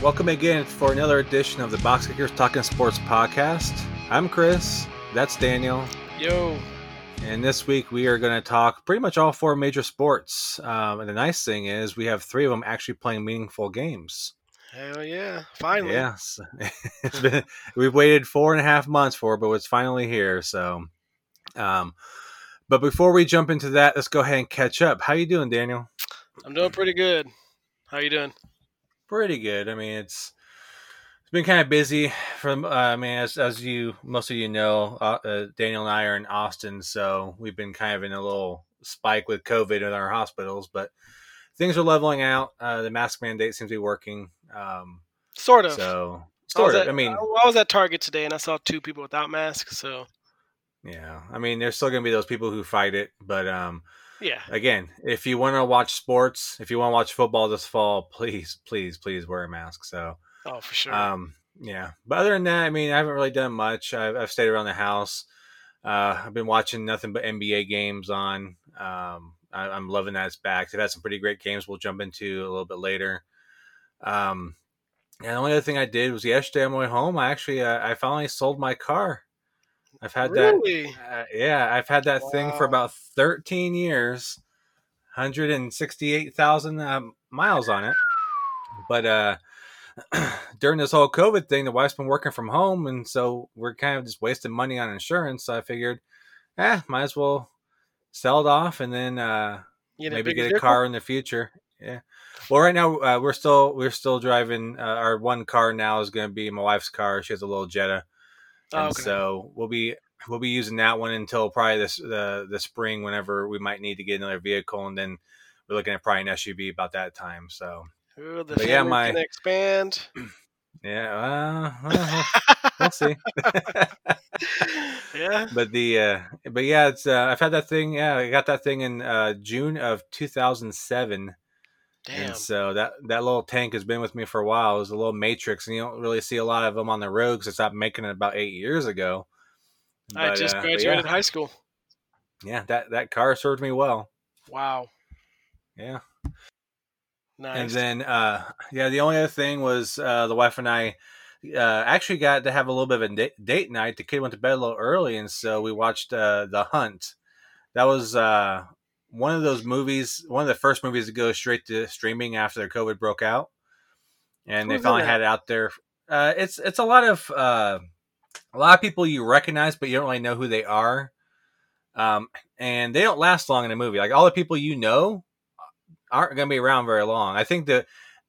Welcome again for another edition of the Box Kickers Talking Sports podcast. I'm Chris. That's Daniel. Yo. And this week we are going to talk pretty much all four major sports. And the nice thing is we have three of them actually playing meaningful games. Hell yeah. Finally. Yes. It's been, we've waited 4.5 months for it, but it's finally here. So, but before we jump into that, let's go ahead and catch up. How you doing, Daniel? I'm doing pretty good. How you doing? Pretty good. I mean, it's been kind of busy. From I mean, as you most of you know, Daniel and I are in Austin, so we've been kind of in a little spike with COVID in our hospitals. But things are leveling out. The mask mandate seems to be working. Sort of. So sort of. I was at Target today and I saw two people without masks. So yeah, I mean, there's still going to be those people who fight it, but yeah. Again, if you want to watch sports, if you want to watch football this fall, please, please, please wear a mask. So, oh, for sure. Yeah. But other than that, I mean, I haven't really done much. I've stayed around the house. I've been watching nothing but NBA games on. I'm loving that it's back. They've had some pretty great games we'll jump into a little bit later. And the only other thing I did was yesterday on my way home, I actually I finally sold my car. I've had that. I've had that thing for about 13 years, 168,000 miles on it. But during this whole COVID thing, the wife's been working from home, and so we're kind of just wasting money on insurance. So I figured, might as well sell it off and then maybe get a car in the future. Yeah. Well, right now we're still driving. Our one car now is going to be my wife's car. She has a little Jetta. And so we'll be using that one until probably the spring, whenever we might need to get another vehicle, and then we're looking at probably an SUV about that time. So, my can expand. Yeah, we'll see. Yeah, but it's I've had that thing. Yeah, I got that thing in June of 2007. Damn. And so that little tank has been with me for a while. It was a little Matrix, and you don't really see a lot of them on the road because I stopped making it about 8 years ago. I just graduated high school. Yeah, that car served me well. Wow. Yeah. Nice. And then, the only other thing was the wife and I actually got to have a little bit of a date night. The kid went to bed a little early, and so we watched The Hunt. That was... one of those movies, one of the first movies to go straight to streaming after COVID broke out, and they finally had it out there. It's a lot of people you recognize, but you don't really know who they are, and they don't last long in a movie. Like all the people you know aren't going to be around very long. I think the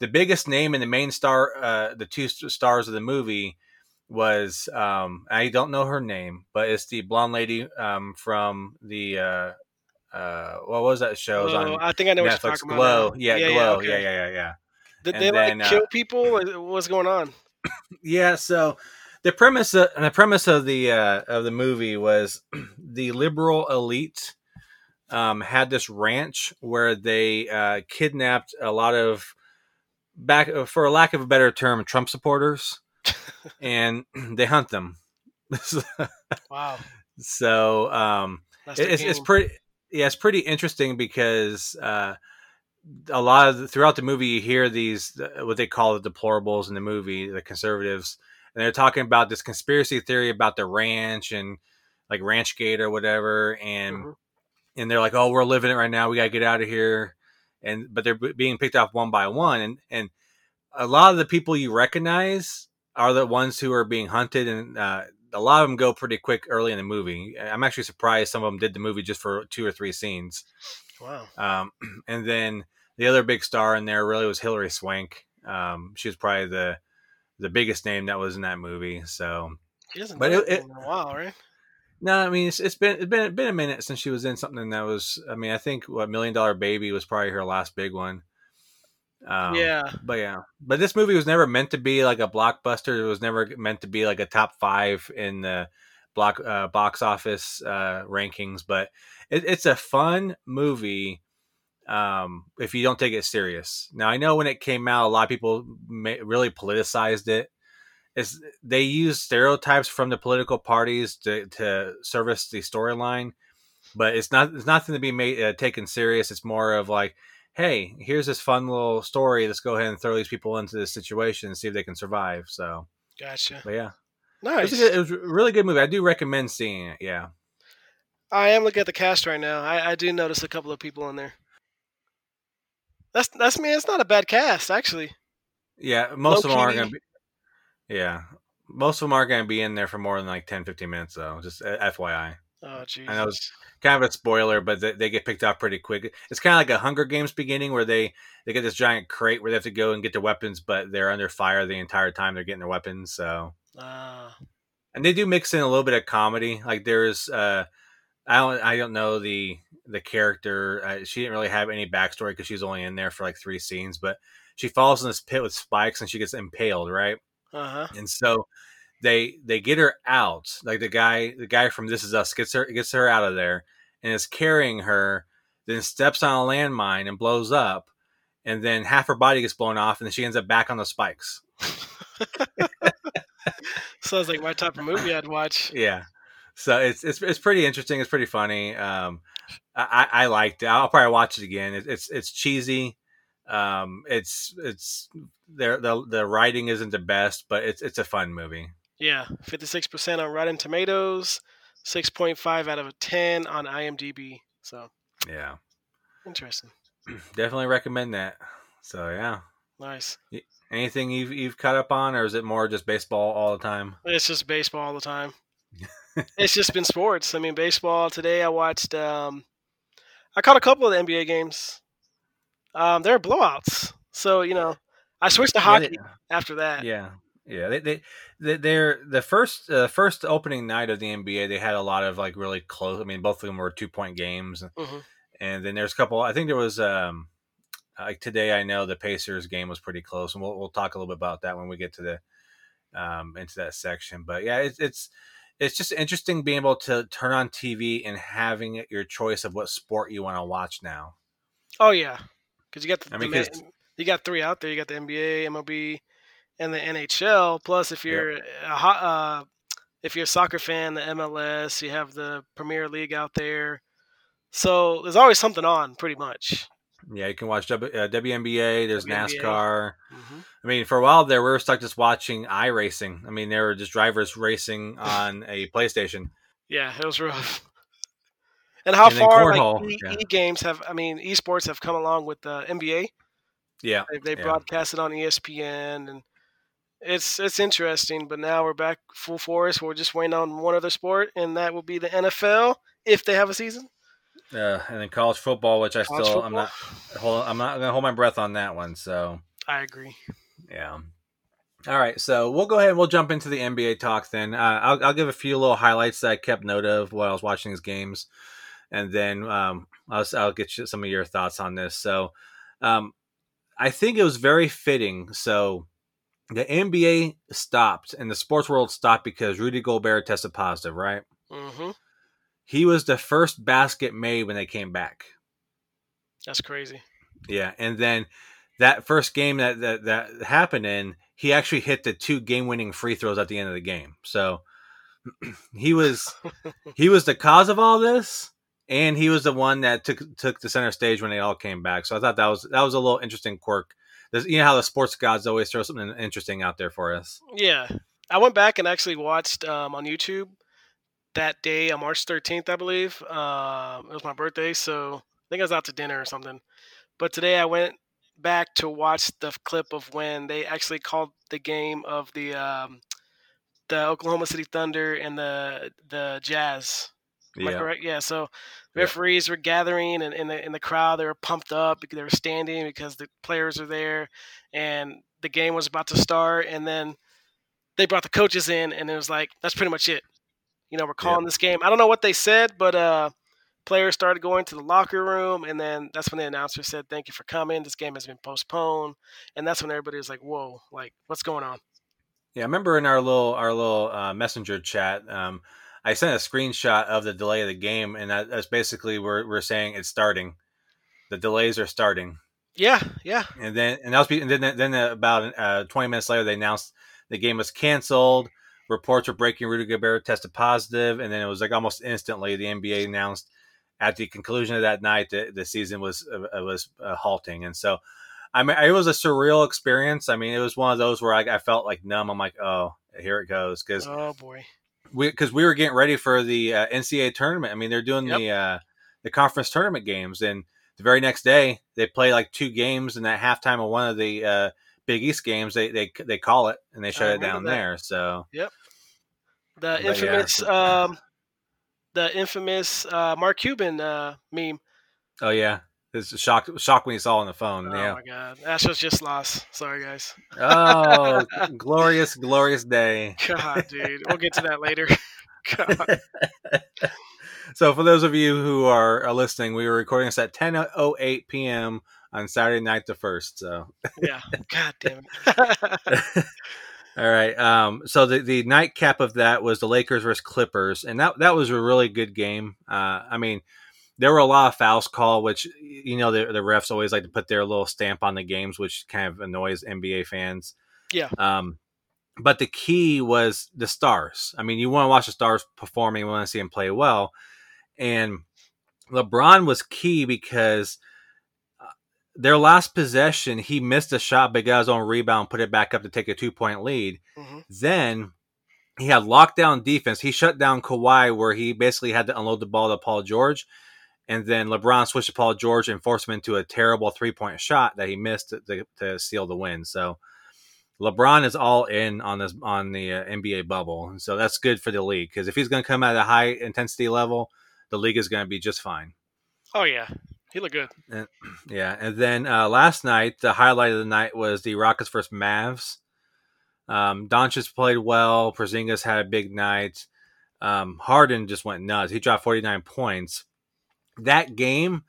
biggest name and the main star, the two stars of the movie was I don't know her name, but it's the blonde lady from the. What was that show? It was on I think I know Netflix, what you're talking Glow. About. Yeah, Glow. Okay. Yeah. Did they kill people? What's going on? Yeah. So the premise of the movie was the liberal elite had this ranch where they kidnapped a lot of for lack of a better term, Trump supporters, and they hunt them. Wow. So it's pretty. Yeah, it's pretty interesting because a lot of throughout the movie you hear these what they call the deplorables in the movie, the conservatives, and they're talking about this conspiracy theory about the ranch and like Ranchgate or whatever, and and they're like, "Oh, we're living it right now. We gotta get out of here," but they're being picked off one by one, and a lot of the people you recognize are the ones who are being hunted and. A lot of them go pretty quick early in the movie. I'm actually surprised some of them did the movie just for 2 or 3 scenes. Wow. And then the other big star in there really was Hilary Swank. She was probably the biggest name that was in that movie. So, in a while, right? No, I mean it's been a minute since she was in something that was. I mean, I think $1 Million Baby was probably her last big one. But this movie was never meant to be like a blockbuster. It was never meant to be like a top 5 in the box office rankings. But it's a fun movie if you don't take it serious. Now, I know when it came out, a lot of people really politicized it. They use stereotypes from the political parties to service the storyline, but it's nothing to be taken serious. It's more of like, hey, here's this fun little story. Let's go ahead and throw these people into this situation and see if they can survive. So, gotcha. But yeah, nice. It was a really good movie. I do recommend seeing it. Yeah, I am looking at the cast right now. I do notice a couple of people in there. That's me. It's not a bad cast, actually. Yeah, most of them are going to be. Yeah. Most of them are going to be in there for more than like 10, 15 minutes, though. Just FYI. Oh, jeez. I know it's kind of a spoiler, but they get picked off pretty quick. It's kind of like a Hunger Games beginning where they get this giant crate where they have to go and get their weapons, but they're under fire the entire time they're getting their weapons. So, and they do mix in a little bit of comedy. Like there's, I don't know the character. She didn't really have any backstory because she was only in there for like 3 scenes, but she falls in this pit with spikes and she gets impaled, right? Uh-huh. And so they get her out. Like the guy from This Is Us gets her out of there and is carrying her, then steps on a landmine and blows up, and then half her body gets blown off and then she ends up back on the spikes. Sounds like my type of movie I'd watch. Yeah. So it's pretty interesting, it's pretty funny. I liked it. I'll probably watch it again. It's cheesy. It's the writing isn't the best, but it's a fun movie. Yeah. 56% on Rotten Tomatoes, 6.5 out of 10 on IMDb. So yeah. Interesting. Definitely recommend that. So yeah. Nice. Anything you've caught up on, or is it more just baseball all the time? It's just baseball all the time. It's just been sports. I mean, baseball today, I watched, I caught a couple of the NBA games. They're blowouts, so you know I switched to hockey after that. Yeah. They're the first opening night of the NBA. They had a lot of like really close. I mean, both of them were 2-point games, mm-hmm. and then there's a couple. I think there was like today. I know the Pacers game was pretty close, and we'll talk a little bit about that when we get to the into that section. But yeah, it's just interesting being able to turn on TV and having your choice of what sport you want to watch now. Oh yeah. Because you got 3 out there. You got the NBA, MLB, and the NHL. Plus, if you're a soccer fan, the MLS. You have the Premier League out there. So there's always something on, pretty much. Yeah, you can watch WNBA. There's WNBA. NASCAR. Mm-hmm. I mean, for a while there, we were stuck just watching iRacing. I mean, there were just drivers racing on a PlayStation. Yeah, it was rough. And how far e-games have, I mean, esports have come along with the NBA. Yeah. They broadcast it on ESPN, and it's interesting, but now we're back full force. We're just waiting on one other sport, and that will be the NFL if they have a season. And then college football, which I'm not going to hold my breath on that one. So I agree. Yeah. All right, so we'll go ahead and we'll jump into the NBA talk then. I'll give a few little highlights that I kept note of while I was watching these games. And then I'll get you some of your thoughts on this. So I think it was very fitting. So the NBA stopped and the sports world stopped because Rudy Gobert tested positive, right? Mm-hmm. He was the first basket made when they came back. That's crazy. Yeah, and then that first game that happened in, he actually hit the 2 game-winning free throws at the end of the game. So he was the cause of all this. And he was the one that took the center stage when they all came back. So I thought that was a little interesting quirk. You know how the sports gods always throw something interesting out there for us. Yeah. I went back and actually watched on YouTube that day on March 13th, I believe. It was my birthday, so I think I was out to dinner or something. But today I went back to watch the clip of when they actually called the game of the Oklahoma City Thunder and the Jazz. Am I correct? Yeah. So referees were gathering, and in the crowd, they were pumped up because they were standing because the players were there, and the game was about to start. And then they brought the coaches in, and it was like, that's pretty much it. You know, we're calling this game. I don't know what they said, but players started going to the locker room, and then that's when the announcer said, "Thank you for coming. This game has been postponed." And that's when everybody was like, "Whoa! Like, what's going on?" Yeah, I remember in our little messenger chat. I sent a screenshot of the delay of the game, and that's basically we're saying it's starting. the delays are starting. Yeah. And then about 20 minutes later, they announced the game was canceled. Reports were breaking Rudy Gobert tested positive, and then it was like almost instantly the NBA announced at the conclusion of that night that the season was halting. And so, I mean, it was a surreal experience. I mean, it was one of those where I felt like numb. I'm like, oh, here it goes, because we were getting ready for the NCAA tournament. I mean, they're doing the conference tournament games, and the very next day they play like two games, and at halftime of one of the Big East games, they call it and they shut it down there. So the infamous Mark Cuban meme. Oh yeah, it's a shock when you saw on the phone. Oh my God, Astros just lost. Sorry guys. Oh, glorious day. God, dude, we'll get to that later. God. So for those of you who are listening, we were recording this at 10:08 p.m. on Saturday night the 1st. So yeah, God damn it. All right. So the nightcap of that was the Lakers versus Clippers, and that was a really good game. I mean, there were a lot of fouls called, which the refs always like to put their little stamp on the games, which kind of annoys NBA fans. Yeah. But the key was the stars. I mean, you want to watch the stars performing, you want to see them play well. And LeBron was key because their last possession, he missed a shot, but got his own rebound, put it back up to take a 2-point lead. Mm-hmm. Then he had lockdown defense. He shut down Kawhi, where he basically had to unload the ball to Paul George. And then LeBron switched to Paul George and forced him into a terrible 3-point shot that he missed to seal the win. So LeBron is all in on the NBA bubble. And so that's good for the league, because if he's going to come at a high intensity level, the league is going to be just fine. Oh, yeah. He looked good. And then last night, the highlight of the night was the Rockets versus Mavs. Doncic played well. Porzingis had a big night. Harden just went nuts. He dropped 49 points. That game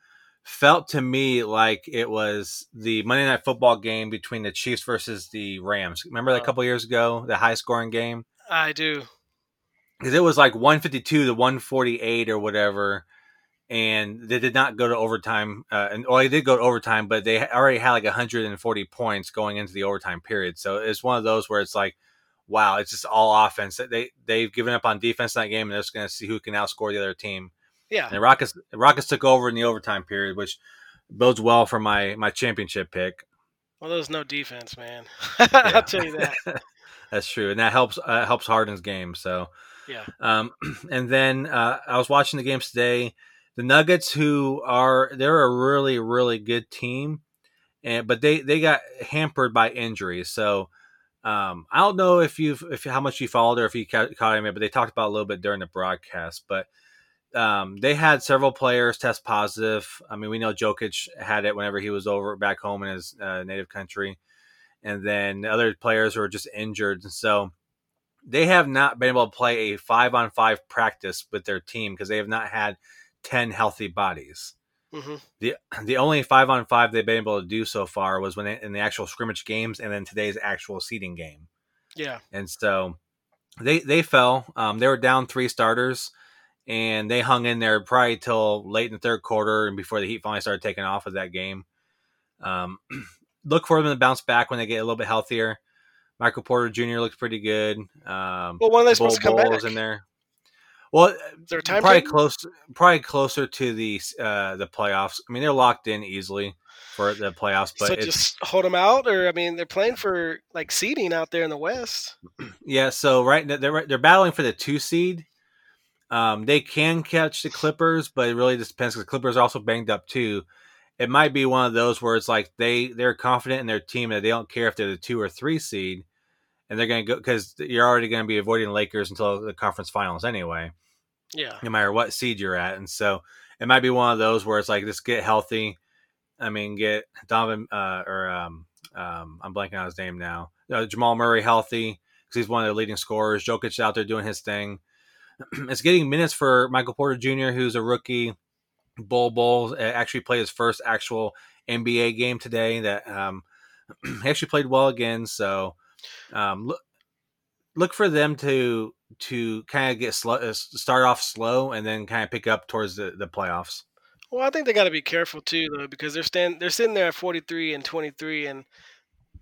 felt to me like it was the Monday Night Football game between the Chiefs versus the Rams. Remember that a couple years ago, the high-scoring game? I do. Because it was like 152 to 148 or whatever, and they did not go to overtime. They did go to overtime, but they already had like 140 points going into the overtime period. So it's one of those where it's like, wow, it's just all offense. They've given up on defense in that game, and they're just going to see who can outscore the other team. Yeah, and the Rockets took over in the overtime period, which bodes well for my championship pick. Well, there's no defense, man. I'll tell you that. That's true, and that helps Harden's game. So yeah, and then I was watching the games today. The Nuggets, they're a really really good team, but they got hampered by injuries. So I don't know if how much you followed or if you caught it, but they talked about it a little bit during the broadcast, but. They had several players test positive. I mean, we know Jokic had it whenever he was over back home in his native country. And then other players were just injured. And so they have not been able to play a 5-on-5 practice with their team because they have not had 10 healthy bodies. Mm-hmm. The only 5-on-5 they've been able to do so far was in the actual scrimmage games and then today's actual seeding game. Yeah. And so they fell. They were down 3 starters. And they hung in there probably till late in the third quarter and before the Heat finally started taking off of that game. Look for them to bounce back when they get a little bit healthier. Michael Porter Jr. looks pretty good. Well, when are they supposed to come back? In there. Well, is there a time probably closer to the playoffs. I mean, they're locked in easily for the playoffs. But so just hold them out? Or, I mean, they're playing for, like, seeding out there in the West. Yeah, so right now they're battling for the 2 seed. They can catch the Clippers, but it really just depends because the Clippers are also banged up too. It might be one of those where it's like they're confident in their team that they don't care if they're the 2 or 3 seed, and they're going to go because you're already going to be avoiding Lakers until the conference finals anyway. Yeah, no matter what seed you're at, and so it might be one of those where it's like just get healthy. I mean, get Donovan I'm blanking on his name now. Jamal Murray healthy because he's one of their leading scorers. Jokic out there doing his thing. It's getting minutes for Michael Porter Jr., who's a rookie. Bull actually played his first actual NBA game today. That he actually played well again. So look for them to kind of get start off slow and then kind of pick up towards the playoffs. Well, I think they got to be careful too, though, because they're sitting there at 43-23, and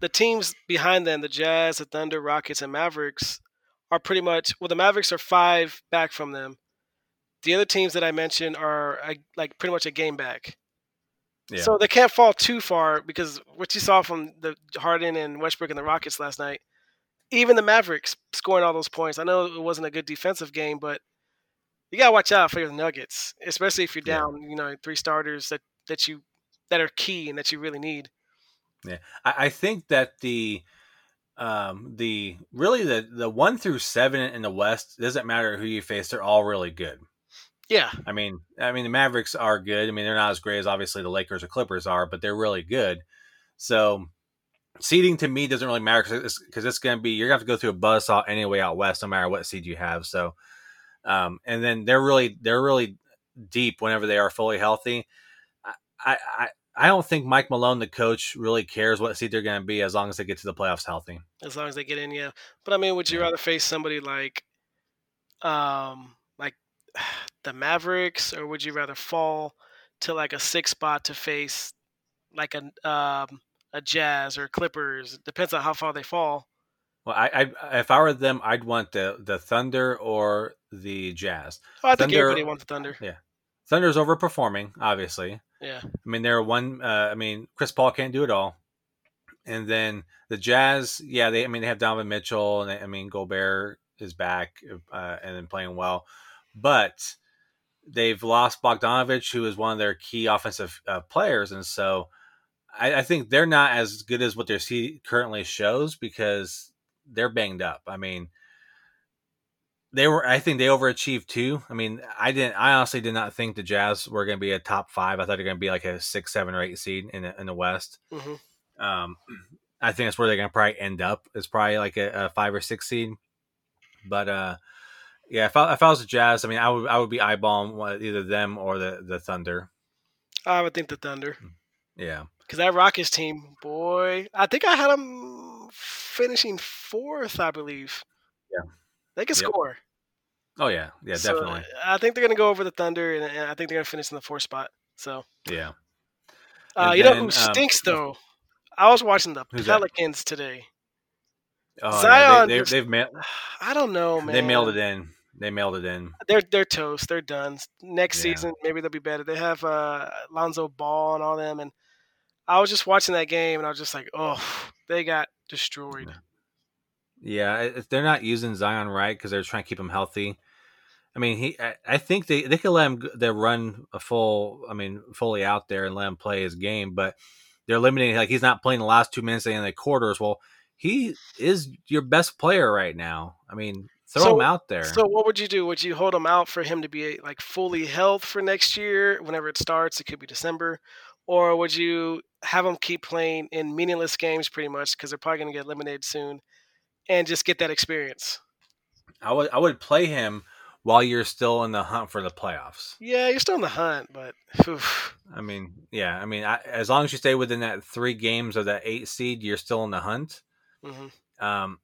the teams behind them, the Jazz, the Thunder, Rockets, and Mavericks, are pretty much the Mavericks are 5 back from them. The other teams that I mentioned are like pretty much a game back. Yeah. So they can't fall too far, because what you saw from the Harden and Westbrook and the Rockets last night, even the Mavericks scoring all those points. I know it wasn't a good defensive game, but you got to watch out for your Nuggets, especially if you're down, you know, 3 starters that are key and that you really need. Yeah. I think that the 1-7 in the West, doesn't matter who you face. They're all really good. Yeah. I mean, the Mavericks are good. I mean, they're not as great as obviously the Lakers or Clippers are, but they're really good. So seeding to me doesn't really matter, because it's going to be, you're going to have to go through a buzzsaw anyway out West, no matter what seed you have. So, and then they're really deep whenever they are fully healthy. I don't think Mike Malone, the coach, really cares what seed they're going to be, as long as they get to the playoffs healthy. As long as they get in, yeah. But I mean, would you rather face somebody like the Mavericks, or would you rather fall to like a 6 spot to face like a Jazz or Clippers? It depends on how far they fall. Well, I if I were them, I'd want the Thunder or the Jazz. Oh, I think everybody wants the Thunder. Yeah, Thunder's overperforming, obviously. Yeah, I mean Chris Paul can't do it all, and then the Jazz. Yeah, they have Donovan Mitchell, and Gobert is back and then playing well, but they've lost Bogdanovich, who is one of their key offensive players, and so I think they're not as good as what their seed currently shows, because they're banged up. I mean, I think they overachieved too. I mean, I honestly did not think the Jazz were going to be a top 5. I thought they're going to be like a 6, 7, or 8 seed in the West. Mm-hmm. I think that's where they're going to probably end up. It's probably like a 5 or 6 seed. But yeah, if I was the Jazz, I would be eyeballing either them or the Thunder. I would think the Thunder. Yeah. Because that Rockets team, boy, I think I had them finishing 4th, I believe. Yeah. They can score. Oh, yeah. Yeah, so definitely. I think they're going to go over the Thunder, and I think they're going to finish in the 4th spot. So. Yeah. You know who stinks, though? I was watching the Pelicans today. Oh, Zion. Yeah, they've mailed. I don't know, man. They mailed it in. They're toast. They're done. Next season, maybe they'll be better. They have Lonzo Ball and all them. And I was just watching that game, and I was just like, oh, they got destroyed. Yeah, they're not using Zion right, because they're trying to keep him healthy. I mean, I think they could let him run fully out there and let him play his game, but they're limiting. Like, he's not playing the last 2 minutes in the quarters. Well, he is your best player right now. I mean, throw him out there. So what would you do? Would you hold him out for him to be like fully healthy for next year? Whenever it starts, it could be December. Or would you have him keep playing in meaningless games pretty much, because they're probably going to get eliminated soon, and just get that experience? I would play him while you're still in the hunt for the playoffs. Yeah, you're still in the hunt, but oof. As long as you stay within that 3 games of that 8 seed, you're still in the hunt. Mm-hmm.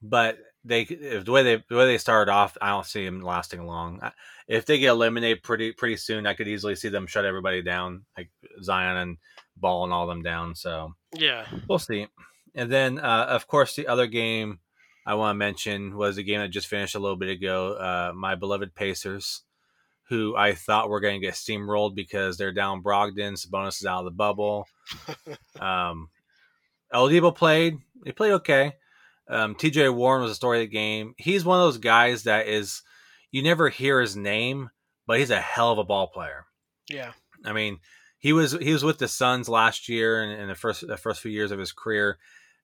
But the way they started off, I don't see them lasting long. If they get eliminated pretty soon, I could easily see them shut everybody down, like Zion and Ball and all them down. So yeah, we'll see. And then, of course, the other game I want to mention was a game that just finished a little bit ago. My beloved Pacers, who I thought were going to get steamrolled because they're down Brogdon. Sabonis is out of the bubble. Oladipo played. He played okay. T.J. Warren was the story of the game. He's one of those guys that is, you never hear his name, but he's a hell of a ball player. Yeah. I mean, he was with the Suns last year and in the first few years of his career.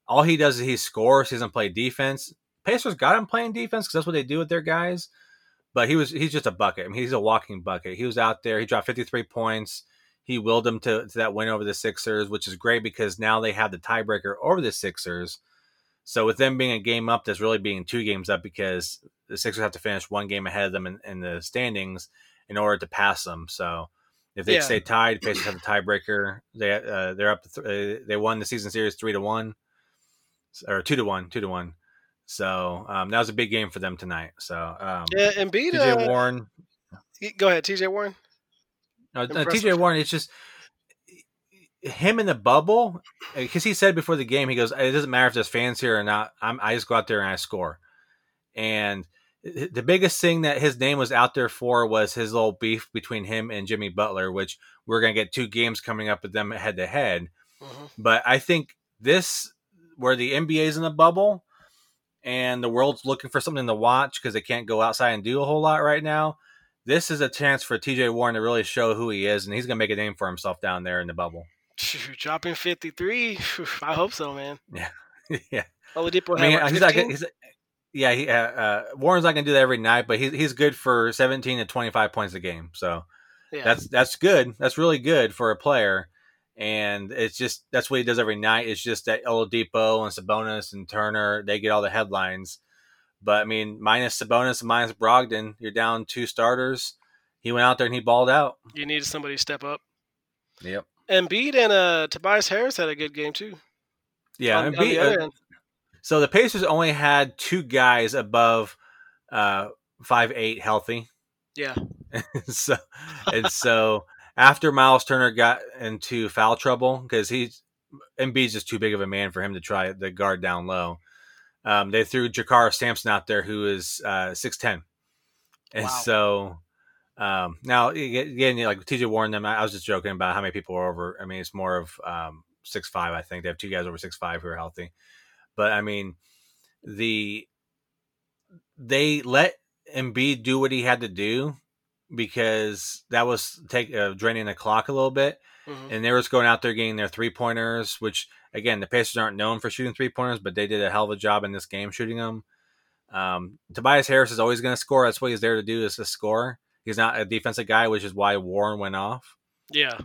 All he does is he scores. He doesn't play defense. Pacers got him playing defense, because that's what they do with their guys. But he's just a bucket. I mean, he's a walking bucket. He was out there. He dropped 53 points. He willed them to that win over the Sixers, which is great, because now they have the tiebreaker over the Sixers. So with them being a game up, that's really being 2 games up, because the Sixers have to finish 1 game ahead of them in the standings in order to pass them. So if they stay tied, Pacers have the tiebreaker. They're up. They won the season series 3-1. Or 2-1. So that was a big game for them tonight. So Embiid, T.J. Warren. Go ahead, T.J. Warren. T.J. Warren, it's just him in the bubble, because he said before the game, he goes, it doesn't matter if there's fans here or not. I just go out there and I score. And the biggest thing that his name was out there for was his little beef between him and Jimmy Butler, which we're going to get 2 games coming up with them head to head. But I think this, where the NBA's in the bubble and the world's looking for something to watch because they can't go outside and do a whole lot right now, this is a chance for T.J. Warren to really show who he is, and he's going to make a name for himself down there in the bubble. Dropping 53. I hope so, man. Yeah. Yeah. Oladipo had, he's like, yeah, Warren's not going to do that every night, but he's good for 17 to 25 points a game. So yeah, that's good. That's really good for a player. And it's just, that's what he does every night. It's just that Oladipo and Sabonis and Turner, they get all the headlines. But, I mean, minus Sabonis, minus Brogdon, you're down 2 starters. He went out there and he balled out. You needed somebody to step up. Yep. Embiid and Tobias Harris had a good game, too. Yeah. On the so the Pacers only had 2 guys above 5'8" healthy. Yeah. And so after Miles Turner got into foul trouble, because Embiid's just too big of a man for him to try the guard down low, they threw Jakar Sampson out there, who is 6'10". And wow. So now, again, like T.J. Warren, them, I was just joking about how many people are over. I mean, it's more of 6'5", I think. They have 2 guys over 6'5" who are healthy. But, I mean, they let Embiid do what he had to do, because that was draining the clock a little bit. Mm-hmm. And they were just going out there getting their 3-pointers, which, again, the Pacers aren't known for shooting 3-pointers, but they did a hell of a job in this game shooting them. Tobias Harris is always going to score. That's what he's there to do, is to score. He's not a defensive guy, which is why Warren went off. Yeah.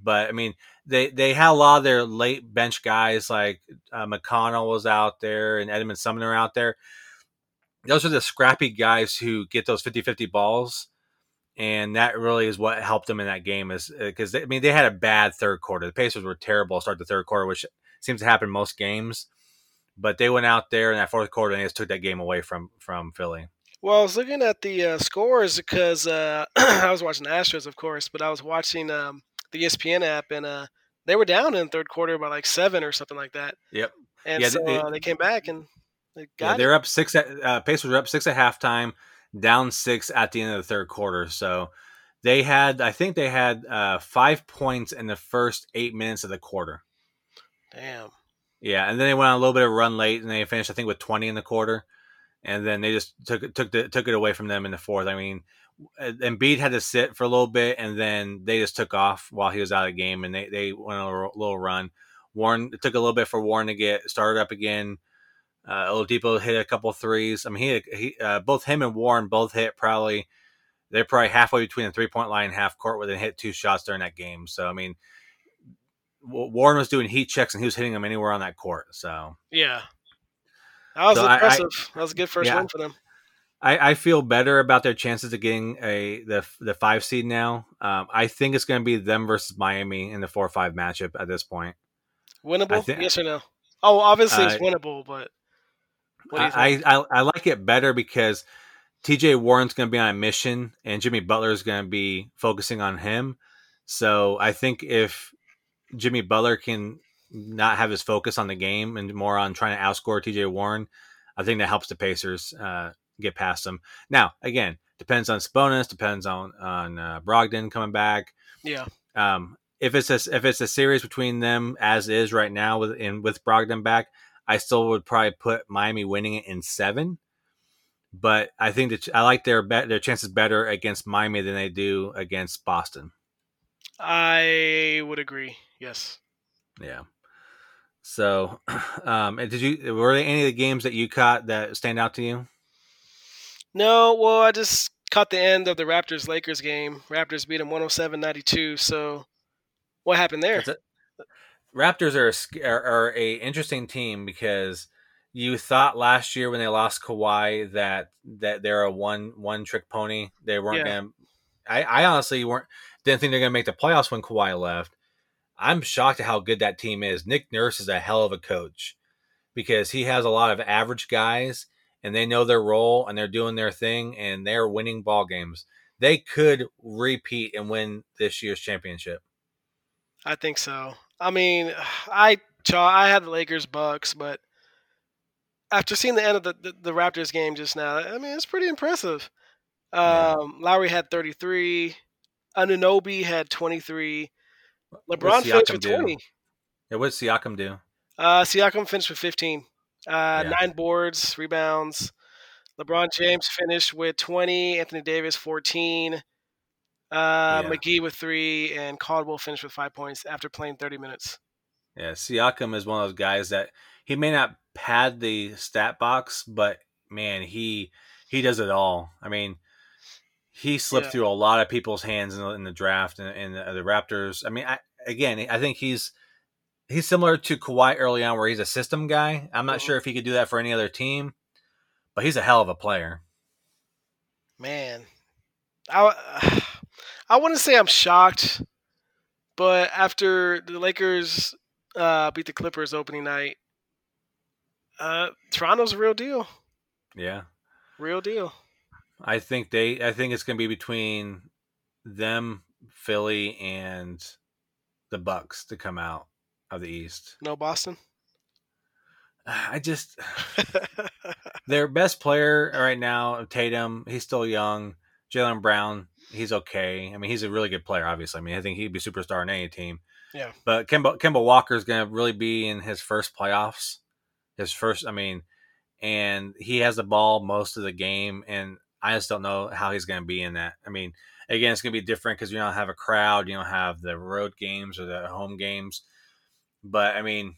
But, I mean, they had a lot of their late bench guys, like McConnell was out there and Edmund Sumner out there. Those are the scrappy guys who get those 50-50 balls. And that really is what helped them in that game, is because they had a bad third quarter. The Pacers were terrible to start the third quarter, which seems to happen most games. But they went out there in that fourth quarter and they just took that game away from Philly. Well, I was looking at the scores because I was watching the Astros, of course, but I was watching the ESPN app, and they were down in the third quarter by like 7 or something like that. Yep. And yeah, so they came back and they got it. They're up 6. Pacers were up 6 at halftime, down 6 at the end of the third quarter. So they had, 5 points in the first 8 minutes of the quarter. Damn. Yeah. And then they went on a little bit of a run late and they finished, I think, with 20 in the quarter. And then they just took it away from them in the fourth. I mean, Embiid had to sit for a little bit and then they just took off while he was out of the game, and they went on a little run. It took a little bit for Warren to get started up again. Oladipo hit a couple threes. I mean, he both him and Warren both hit they're probably halfway between the 3-point line and half court, where they hit 2 shots during that game. So, I mean, Warren was doing heat checks and he was hitting them anywhere on that court. So, yeah, that was impressive. That was a good first win for them. I feel better about their chances of getting the 5 seed now. I think it's going to be them versus Miami in the 4-5 matchup at this point. Winnable? Yes or no? Oh, obviously it's winnable, but. I like it better because T.J. Warren's going to be on a mission and Jimmy Butler is going to be focusing on him. So I think if Jimmy Butler can not have his focus on the game and more on trying to outscore T.J. Warren, I think that helps the Pacers get past them. Now, again, depends on Sabonis, depends on Brogdon coming back. Yeah. If it's a series between them as is right now with Brogdon back, I still would probably put Miami winning it in 7, but I think that I like their chances better against Miami than they do against Boston. I would agree. Yes. Yeah. So, were there any of the games that you caught that stand out to you? No. Well, I just caught the end of the Raptors Lakers game. Raptors beat them 107-92. So, what happened there? That's it. Raptors are a interesting team because you thought last year when they lost Kawhi that they're a one trick pony. They weren't going to. I honestly didn't think they're going to make the playoffs when Kawhi left. I'm shocked at how good that team is. Nick Nurse is a hell of a coach because he has a lot of average guys and they know their role and they're doing their thing and they're winning ball games. they could repeat and win this year's championship. I think so. I mean, I had the Lakers Bucks, but after seeing the end of the Raptors game just now, I mean, it's pretty impressive. Lowry had 33. Anunoby had 23. LeBron finished with 20. Yeah, what did Siakam do? Siakam finished with 15. 9 boards, rebounds. LeBron James finished with 20. Anthony Davis, 14. McGee with 3. And Caldwell finished with 5 points after playing 30 minutes. Yeah, Siakam is one of those guys that he may not pad the stat box, but, man, he does it all. I mean, he slipped through a lot of people's hands in the draft and the Raptors. I mean, I think he's similar to Kawhi early on where he's a system guy. I'm not sure if he could do that for any other team, but he's a hell of a player. Man, I wouldn't say I'm shocked, but after the Lakers beat the Clippers opening night, Toronto's a real deal. Yeah. Real deal. I think it's going to be between them, Philly, and the Bucks to come out of the East. No Boston? Their best player right now, Tatum, he's still young. Jaylen Brown, he's okay. I mean, he's a really good player, obviously. I mean, I think he'd be a superstar in any team. Yeah. But Kemba Walker is going to really be in his first playoffs. And he has the ball most of the game, and I just don't know how he's going to be in that. I mean, again, it's going to be different because you don't have a crowd, you don't have the road games or the home games. But, I mean,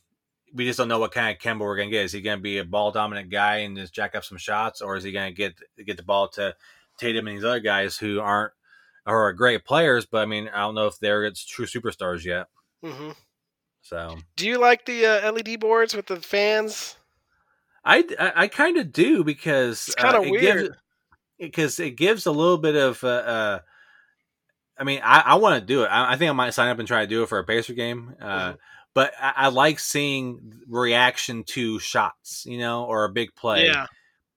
we just don't know what kind of Kemba we're going to get. Is he going to be a ball-dominant guy and just jack up some shots, or is he going to get the ball to Tatum and these other guys who aren't or are great players, but, I mean, I don't know if they're true superstars yet. Mm-hmm. So, do you like the LED boards with the fans? I kind of do because it's kind of weird because it gives a little bit of. I mean, I want to do it. I think I might sign up and try to do it for a Pacer game. But I like seeing reaction to shots, you know, or a big play. Yeah.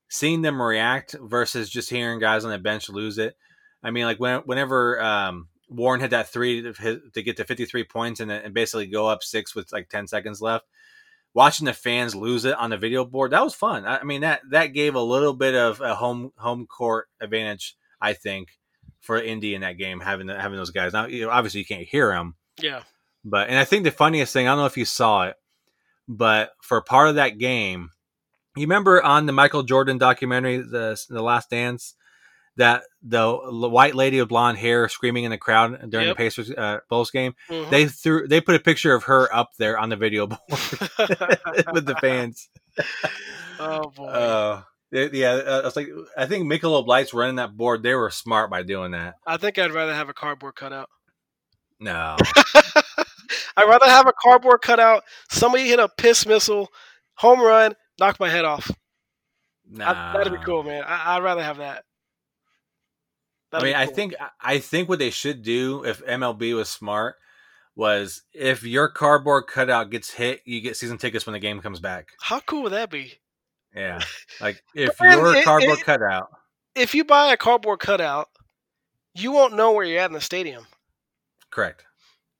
Seeing them react versus just hearing guys on the bench lose it. I mean, like whenever Warren had that three to get to 53 points and basically go up 6 with like 10 seconds left. Watching the fans lose it on the video board, that was fun. I mean, that gave a little bit of a home court advantage, I think, for Indy in that game, having those guys. Now, you know, obviously, you can't hear them. Yeah. But I think the funniest thing, I don't know if you saw it, but for part of that game, you remember on the Michael Jordan documentary, The Last Dance, that the white lady with blonde hair screaming in the crowd during the Pacers Bulls game, they put a picture of her up there on the video board with the fans. Oh boy! It's like I think Michelob Lights running that board. They were smart by doing that. I think I'd rather have a cardboard cutout. No, I'd rather have a cardboard cutout. Somebody hit a piss missile, home run, knock my head off. Nah, that'd be cool, man. I'd rather have that. That'd I mean, cool. I think what they should do if MLB was smart was if your cardboard cutout gets hit, you get season tickets when the game comes back. How cool would that be? Yeah, like if your cardboard cutout. If you buy a cardboard cutout, you won't know where you're at in the stadium. Correct.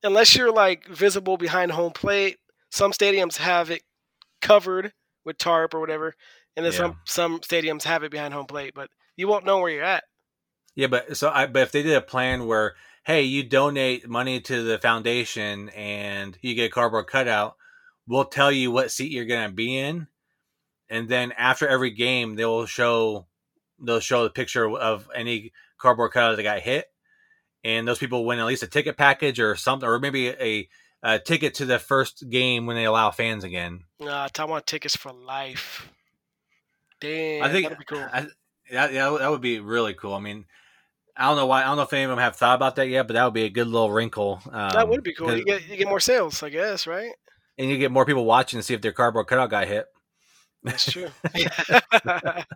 Unless you're like visible behind home plate. Some stadiums have it covered with tarp or whatever, and then some stadiums have it behind home plate, but you won't know where you're at. Yeah, but if they did a plan where, hey, you donate money to the foundation and you get a cardboard cutout, we'll tell you what seat you're gonna be in, and then after every game they'll show the picture of any cardboard cutout that got hit, and those people win at least a ticket package or something, or maybe a ticket to the first game when they allow fans again. I want tickets for life. Damn, I think that'd be cool. That would be really cool. I mean. I don't know why. I don't know if any of them have thought about that yet, but that would be a good little wrinkle. That would be cool. You get more sales, I guess, right? And you get more people watching to see if their cardboard cutout got hit. That's true. But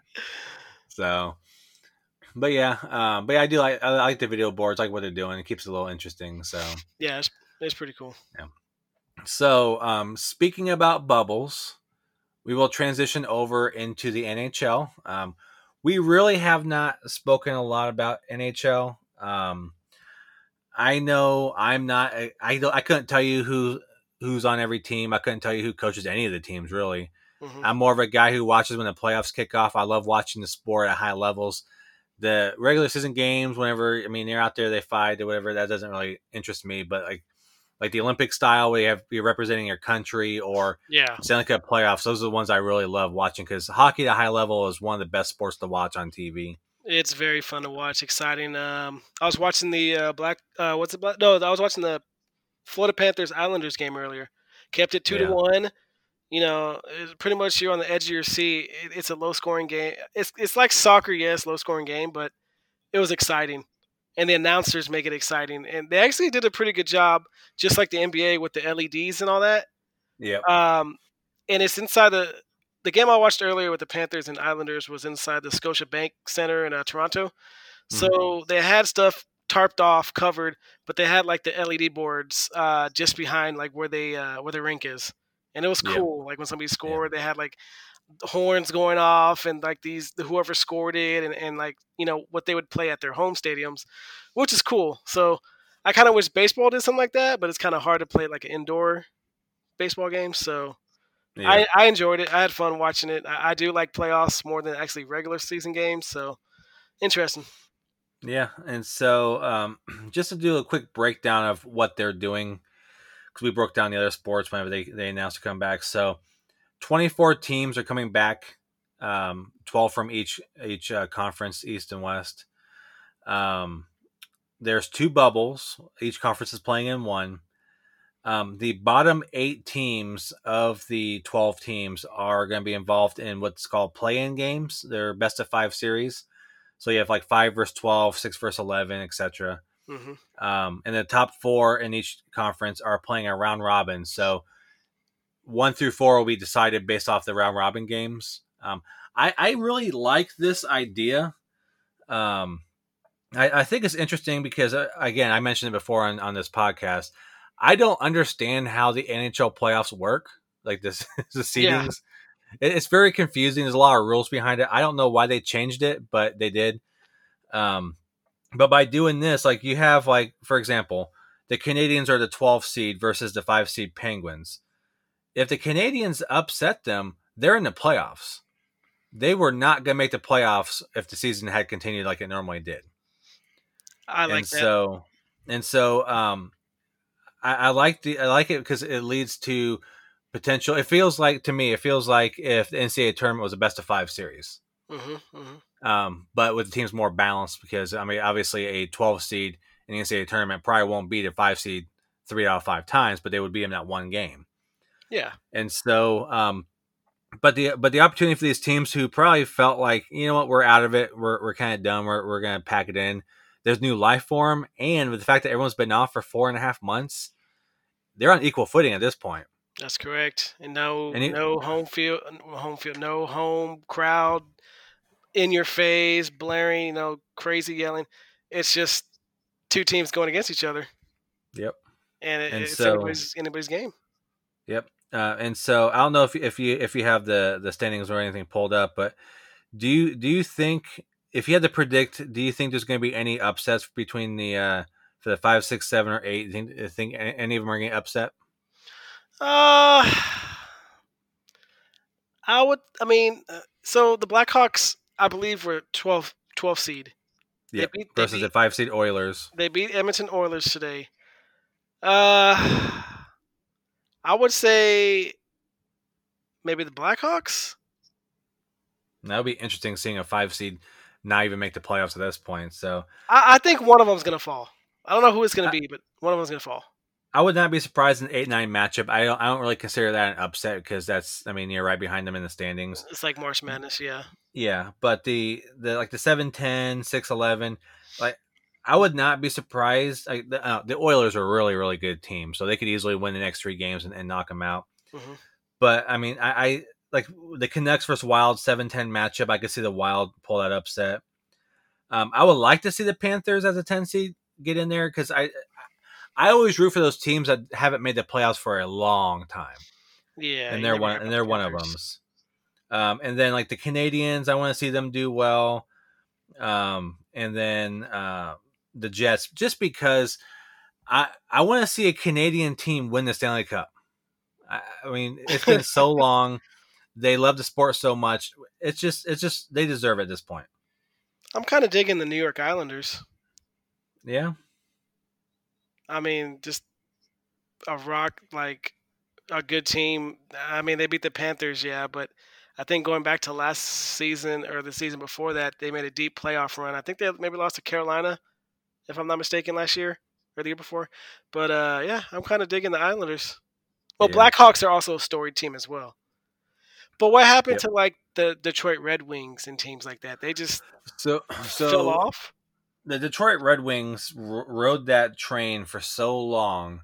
I do like. I like the video boards. I like what they're doing. It keeps it a little interesting. So yeah, it's pretty cool. Yeah. So speaking about bubbles, we will transition over into the NHL. we really have not spoken a lot about NHL. I know I'm not. I couldn't tell you who's on every team. I couldn't tell you who coaches any of the teams. Really, mm-hmm. I'm more of a guy who watches when the playoffs kick off. I love watching the sport at high levels. The regular season games, whenever they're out there, they fight or whatever. That doesn't really interest me. But like the Olympic style, where you're representing your country, or Stanley Cup playoffs. Those are the ones I really love watching because hockey at a high level is one of the best sports to watch on TV. It's very fun to watch, exciting. I was watching the I was watching the Florida Panthers Islanders game earlier. Kept it 2-1. You know, pretty much you're on the edge of your seat. It's a low scoring game. It's like soccer, yes, low scoring game, but it was exciting. And the announcers make it exciting, and they actually did a pretty good job, just like the NBA with the LEDs and all that. Yeah. And it's inside the game I watched earlier with the Panthers and Islanders was inside the Scotiabank Center in Toronto. So they had stuff tarped off, covered, but they had like the LED boards just behind like where the rink is. And it was cool. Like when somebody scored, they had like horns going off and like whoever scored it and like, you know, what they would play at their home stadiums, which is cool. So I kind of wish baseball did something like that, but it's kind of hard to play like an indoor baseball game. So yeah. I enjoyed it. I had fun watching it. I do like playoffs more than actually regular season games. So interesting. Yeah. And so just to do a quick breakdown of what they're doing, because we broke down the other sports whenever they announced to come back. So 24 teams are coming back, 12 from each conference, East and West. There's two bubbles. Each conference is playing in one. The bottom 8 teams of the 12 teams are going to be involved in what's called play-in games. They're best-of-5 series. So you have like 5 versus 12, 6 versus 11, etc. Mm-hmm. And the top 4 in each conference are playing a round-robin. So 1 through 4 will be decided based off the round-robin games. I really like this idea. I think it's interesting because, again, I mentioned it before on this podcast, I don't understand how the NHL playoffs work, like this, the seedings. Yeah. It's very confusing. There's a lot of rules behind it. I don't know why they changed it, but they did. But by doing this, like you have, like for example, the Canadiens are the 12th seed versus the 5th seed Penguins. If the Canadiens upset them, they're in the playoffs. They were not going to make the playoffs if the season had continued like it normally did. I like it because it leads to potential. It feels like if the NCAA tournament was a best-of-5 series. Mm-hmm, mm-hmm. But with the teams more balanced because, obviously a 12 seed in the NCAA tournament probably won't beat a 5 seed 3 out of 5 times, but they would beat them that one game. Yeah. And so, but the opportunity for these teams who probably felt like, you know what, we're out of it. We're kind of done. We're going to pack it in. There's new life for them. And with the fact that everyone's been off for 4.5 months, they're on equal footing at this point. That's correct. And no home field, no home crowd in your face, blaring, crazy yelling. It's just two teams going against each other. Yep. And it's anybody's game. Yep. And so I don't know if you have the standings or anything pulled up, but do you think, if you had to predict, do you think there's going to be any upsets between for the 5, 6, 7, or 8? Do you think any of them are going to get upset? So the Blackhawks, I believe, were 12 seed. Yeah, versus the 5 seed Oilers. They beat Edmonton Oilers today. I would say maybe the Blackhawks. That would be interesting seeing a 5 seed not even make the playoffs at this point. So I think one of them's going to fall. I don't know who it's going to be, but one of them's going to fall. I would not be surprised in an 8-9 matchup. I don't really consider that an upset because that's, you're right behind them in the standings. It's like March Madness, yeah. Yeah, but the 7-10, 6-11, like I would not be surprised. Like the Oilers are a really, really good team, so they could easily win the next 3 games and knock them out. Mm-hmm. But I like the Canucks versus Wild 7-10 matchup, I could see the Wild pull that upset. I would like to see the Panthers as a 10 seed get in there because I always root for those teams that haven't made the playoffs for a long time. Yeah, and they're one of them. And then like the Canadians, I want to see them do well. And then the Jets, just because I want to see a Canadian team win the Stanley Cup. I mean, it's been so long. They love the sport so much. It's just they deserve it at this point. I'm kind of digging the New York Islanders. Yeah. I mean, just a rock, like a good team. I mean, they beat the Panthers, yeah, but I think going back to last season or the season before that, they made a deep playoff run. I think they maybe lost to Carolina, if I'm not mistaken, last year or the year before. But, yeah, I'm kind of digging the Islanders. Well, yeah. Blackhawks are also a storied team as well. But what happened to, like, the Detroit Red Wings and teams like that? They just fell off? The Detroit Red Wings rode that train for so long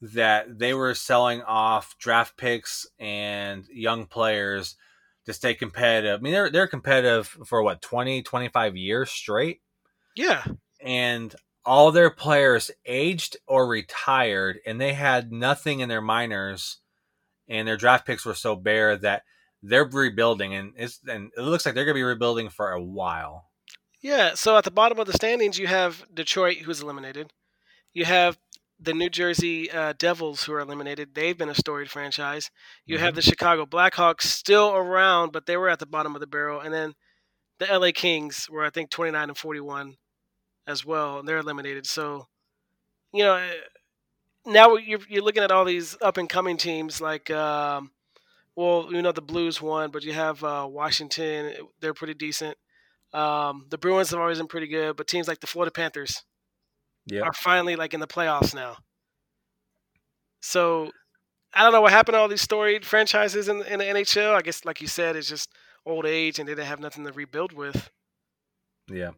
that they were selling off draft picks and young players to stay competitive. I mean, they're competitive for, 25 years straight? Yeah. And all their players aged or retired, and they had nothing in their minors, and their draft picks were so bare that they're rebuilding, and it looks like they're going to be rebuilding for a while. Yeah, so at the bottom of the standings, you have Detroit, who's eliminated. You have the New Jersey Devils, who are eliminated. They've been a storied franchise. You have the Chicago Blackhawks still around, but they were at the bottom of the barrel. And then the LA Kings were, I think, 29-41 as well, and they're eliminated. So, you know, now you're looking at all these up-and-coming teams like, the Blues won, but you have Washington. They're pretty decent. The Bruins have always been pretty good, but teams like the Florida Panthers are finally like in the playoffs now. So I don't know what happened to all these storied franchises in the NHL. I guess, like you said, it's just old age and they didn't have nothing to rebuild with. Yeah.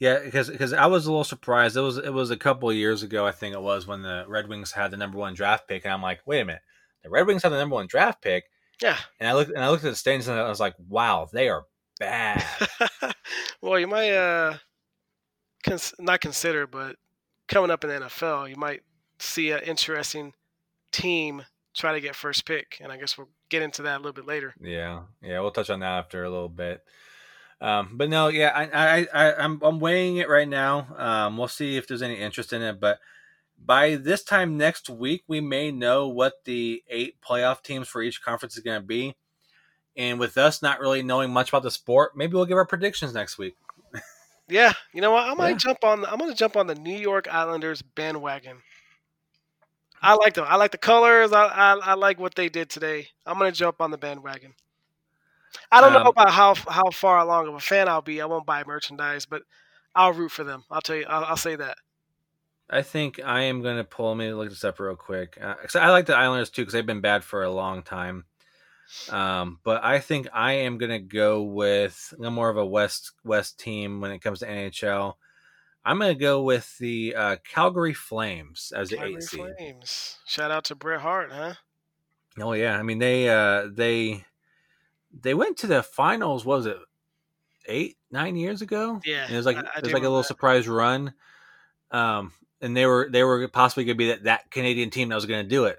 Yeah, because I was a little surprised. It was a couple of years ago, I think it was, when the Red Wings had the number one draft pick, and I'm like, wait a minute, the Red Wings have the number one draft pick. Yeah. And I looked at the standings and I was like, wow, they are bad. Well, you might not consider, but coming up in the NFL, you might see an interesting team try to get first pick, and I guess we'll get into that a little bit later. Yeah, we'll touch on that after a little bit. But no, yeah, I'm weighing it right now. We'll see if there's any interest in it. But by this time next week, we may know what the 8 playoff teams for each conference is going to be. And with us not really knowing much about the sport, maybe we'll give our predictions next week. Yeah, you know what? I'm going to jump on the New York Islanders bandwagon. I like them. I like the colors. I like what they did today. I'm going to jump on the bandwagon. I don't know about how far along of a fan I'll be. I won't buy merchandise, but I'll root for them. I'll tell you. I'll say that. I think I am going to pull. Maybe look this up real quick. I like the Islanders too because they've been bad for a long time. But I think I am going to go with more of a West team when it comes to NHL. I'm going to go with the Calgary Flames as the 8 seed. Flames. Shout out to Bret Hart, huh? Oh yeah, I mean they went to the finals, what was it, 8-9 years ago? Yeah. And it was like a little surprise run. And they were possibly going to be that Canadian team that was going to do it.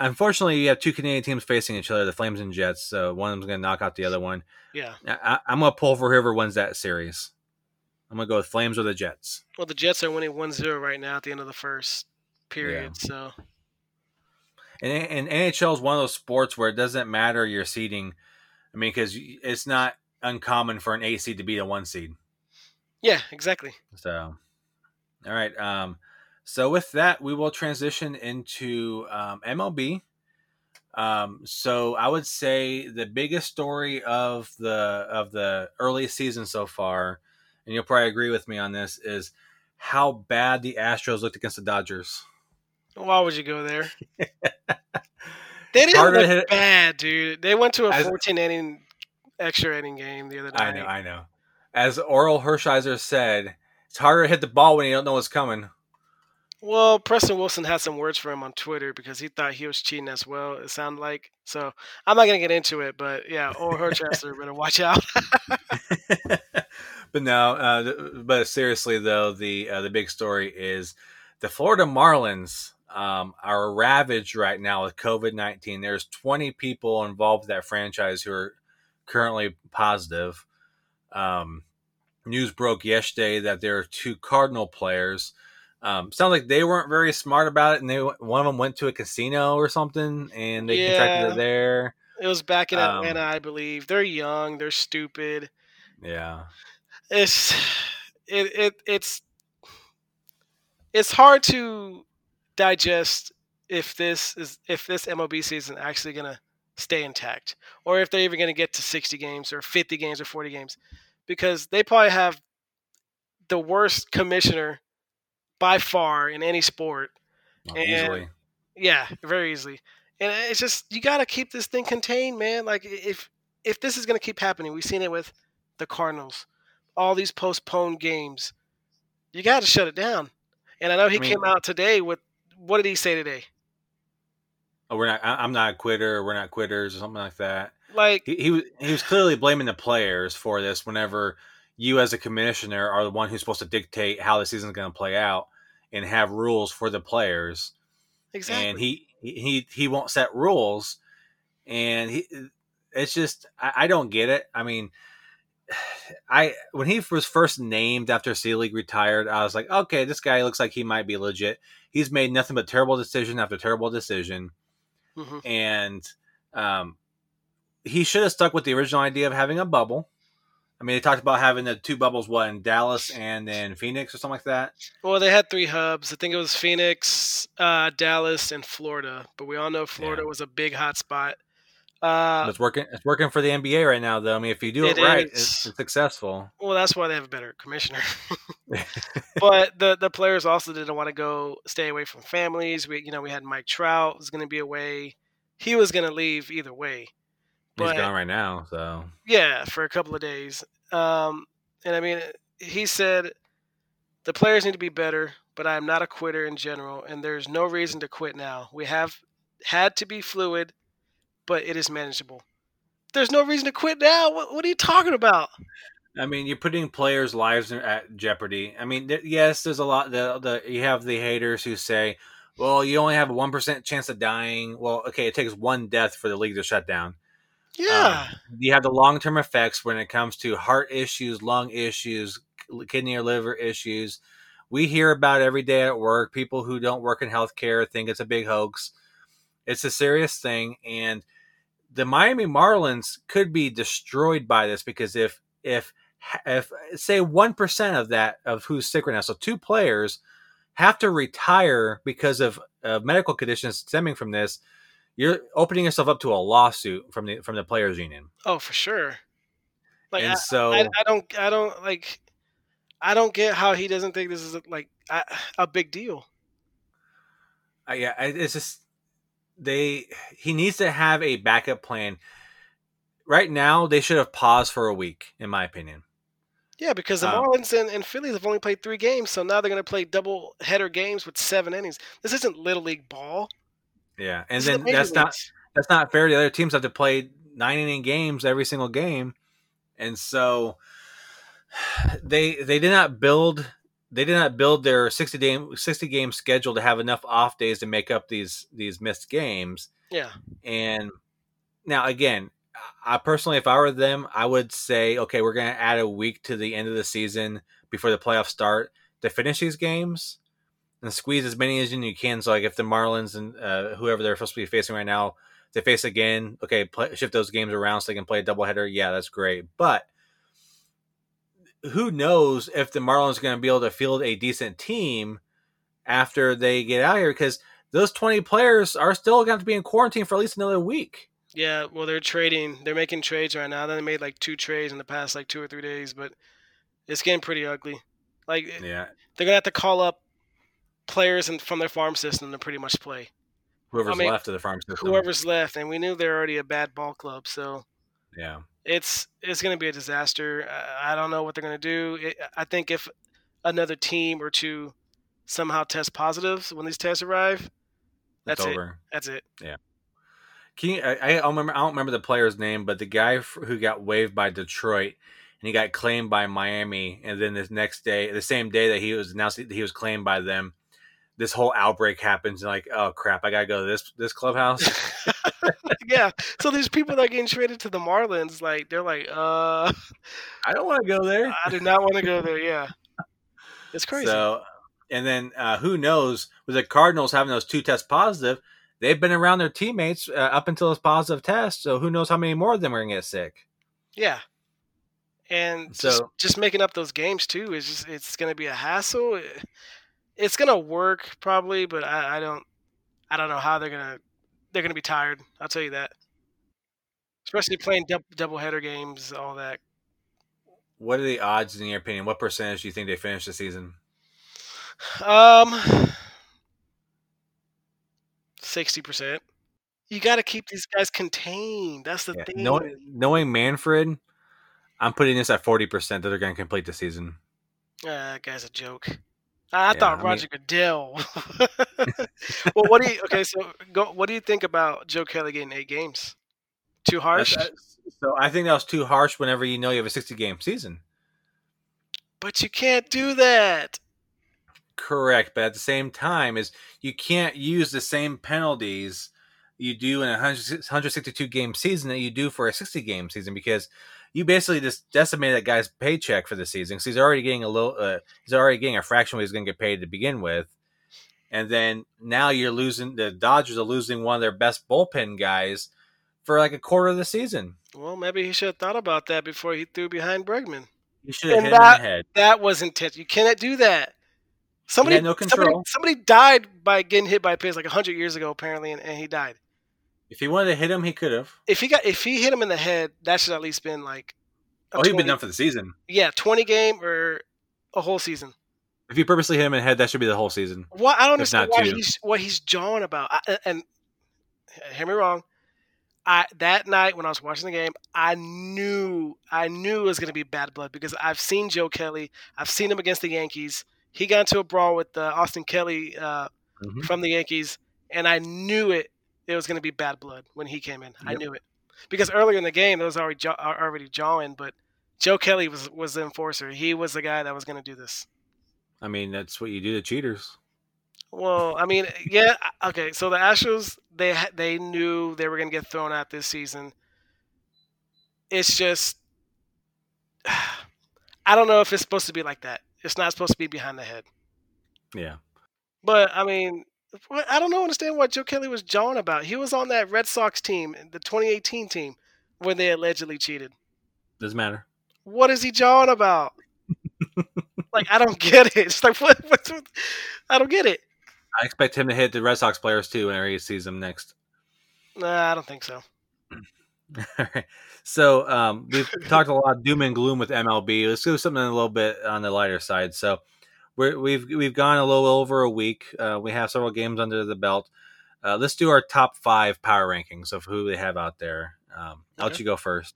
Unfortunately, you have 2 Canadian teams facing each other, the Flames and Jets, so one of them's going to knock out the other one. Yeah. I'm going to pull for whoever wins that series. I'm going to go with Flames or the Jets. Well, the Jets are winning 1-0 right now at the end of the first period, so... And NHL is one of those sports where it doesn't matter your seeding. I mean, because it's not uncommon for an 8 seed to be a 1 seed. Yeah, exactly. So, all right. So with that, we will transition into MLB. So I would say the biggest story of the early season so far, and you'll probably agree with me on this, is how bad the Astros looked against the Dodgers. Why would you go there? They didn't look bad, dude. They went to a 14-inning extra inning game the other night. I know. As Oral Hershiser said, it's harder to hit the ball when you don't know what's coming. Well, Preston Wilson had some words for him on Twitter because he thought he was cheating as well, it sounded like. So I'm not going to get into it, but yeah, Oral Hershiser, better watch out. But no, but seriously, though, the big story is the Florida Marlins are ravaged right now with COVID-19. There's 20 people involved with that franchise who are currently positive. News broke yesterday that there are two Cardinal players. Sounds like they weren't very smart about it, and one of them went to a casino or something, and they contracted it there. It was back in Atlanta, I believe. They're young. They're stupid. Yeah. It's hard to digest if this MLB season actually going to stay intact, or if they're even going to get to 60 games or 50 games or 40 games, because they probably have the worst commissioner by far in any sport. Easily. Yeah, very easily. And it's just, you got to keep this thing contained, man. Like, if this is going to keep happening, we've seen it with the Cardinals, all these postponed games, you got to shut it down. And I know he came out today with, what did he say today? Oh, I'm not a quitter. We're not quitters or something like that. Like he was clearly blaming the players for this. Whenever you as a commissioner are the one who's supposed to dictate how the season's going to play out and have rules for the players. Exactly. And he won't set rules, and it's just, I don't get it. I mean, when he was first named after C-League retired, I was like, okay, this guy looks like he might be legit. He's made nothing but terrible decision after terrible decision. Mm-hmm. And he should have stuck with the original idea of having a bubble. I mean, they talked about having the two bubbles, what, in Dallas and then Phoenix or something like that? Well, they had three hubs. I think it was Phoenix, Dallas, and Florida. But we all know Florida was a big hot spot. It's working for the NBA right now, though. I mean, if you do it right, it's successful. Well, that's why they have a better commissioner. But the players also didn't want to stay away from families. We had Mike Trout was going to be away. He was going to leave either way. But he's gone right now, so yeah, for a couple of days. And I mean, he said the players need to be better, but I am not a quitter in general, and there's no reason to quit now. We have had to be fluid, but it is manageable. There's no reason to quit now. What are you talking about? I mean, you're putting players' lives at jeopardy. I mean, yes, there's a lot. You have the haters who say, well, you only have a 1% chance of dying. Well, okay, it takes one death for the league to shut down. Yeah. You have the long-term effects when it comes to heart issues, lung issues, kidney or liver issues. We hear about it every day at work. People who don't work in healthcare think it's a big hoax. It's a serious thing, and the Miami Marlins could be destroyed by this, because if say 1% of that, of who's sick right now, so two players have to retire because of medical conditions stemming from this, you're opening yourself up to a lawsuit from the players union. Oh, for sure. Like, and I don't get how he doesn't think this is a big deal. Yeah. It's just, he needs to have a backup plan. Right now, they should have paused for a week, in my opinion. Yeah, because the Marlins and Phillies have only played 3 games, so now they're going to play double header games with 7 innings. This isn't Little League ball. Yeah, and then that's not fair. The other teams have to play 9-inning games every single game, and so they did not build their 60-game schedule to have enough off days to make up these missed games. Yeah, and now again, I personally, if I were them, I would say, okay, we're going to add a week to the end of the season before the playoffs start to finish these games and squeeze as many as you can. So, like, if the Marlins and whoever they're supposed to be facing right now, if they face again, okay, shift those games around so they can play a doubleheader. Yeah, that's great, but who knows if the Marlins are going to be able to field a decent team after they get out here, because those 20 players are still going to be in quarantine for at least another week. Yeah, well, they're making trades right now. They made 2 trades in the past 2 or 3 days, but it's getting pretty ugly. They're going to have to call up players from their farm system to pretty much play. Whoever's left of the farm system. Whoever's left, and we knew they're already a bad ball club, so yeah. It's going to be a disaster. I don't know what they're going to do. I think if another team or two somehow test positives when these tests arrive, that's it. That's it. Yeah. I don't remember the player's name, but the guy who got waived by Detroit and he got claimed by Miami, and then the same day that he was announced he was claimed by them, this whole outbreak happens and like, oh crap, I gotta go to this clubhouse. Yeah. So these people that are getting traded to the Marlins, like they're like, I don't want to go there. I do not want to go there. Yeah. It's crazy. So, and then who knows with the Cardinals having those two tests positive, they've been around their teammates up until this positive test. So who knows how many more of them are going to get sick. Yeah. And so just making up those games too, is just, it's going to be a hassle. It's gonna work probably, but I don't know how they're gonna be tired. I'll tell you that, especially playing doubleheader games, all that. What are the odds in your opinion? What percentage do you think they finish the season? 60%. You got to keep these guys contained. That's the thing. Knowing Manfred, I'm putting this at 40% that they're gonna complete the season. That guy's a joke. I thought Roger Goodell. Well, what do you think about Joe Kelly getting 8 games? Too harsh? So I think that was too harsh whenever you know you have a 60-game season. But you can't do that. Correct, but at the same time is you can't use the same penalties you do in a 162-game season that you do for a 60-game season because you basically just decimated that guy's paycheck for the season because he's already getting a fraction of what he's going to get paid to begin with, and then now you're losing. The Dodgers are losing one of their best bullpen guys for like a quarter of the season. Well, maybe he should have thought about that before he threw behind Bregman. He should have hit him in the head. That was intentional. You cannot do that. Somebody had no control. Somebody died by getting hit by a pitch like 100 years ago, apparently, and he died. If he wanted to hit him, he could have. If he hit him in the head, that should at least been like. He'd been done for the season. Yeah, 20 game or a whole season. If you purposely hit him in the head, that should be the whole season. Well, I don't understand what he's jawing about. And hear me wrong. That night when I was watching the game, I knew it was going to be bad blood because I've seen Joe Kelly. I've seen him against the Yankees. He got into a brawl with Austin Kelly from the Yankees, and I knew it. It was going to be bad blood when he came in. Yep. I knew it because earlier in the game, there was already jawing, but Joe Kelly was the enforcer. He was the guy that was going to do this. I mean, that's what you do to cheaters. Well, I mean, yeah. Okay. So the Astros, they knew they were going to get thrown out this season. It's just, I don't know if it's supposed to be like that. It's not supposed to be behind the head. Yeah. But I mean, I don't understand what Joe Kelly was jawing about. He was on that Red Sox team, the 2018 team, when they allegedly cheated. Doesn't matter. What is he jawing about? Like, I don't get it. It's like, what? I don't get it. I expect him to hit the Red Sox players, too, whenever he sees them next. Nah, I don't think so. All right. So we've talked a lot of doom and gloom with MLB. Let's do something a little bit on the lighter side. So We've gone a little over a week. We have several games under the belt. Let's do our top 5 power rankings of who they have out there. I'll let you go first.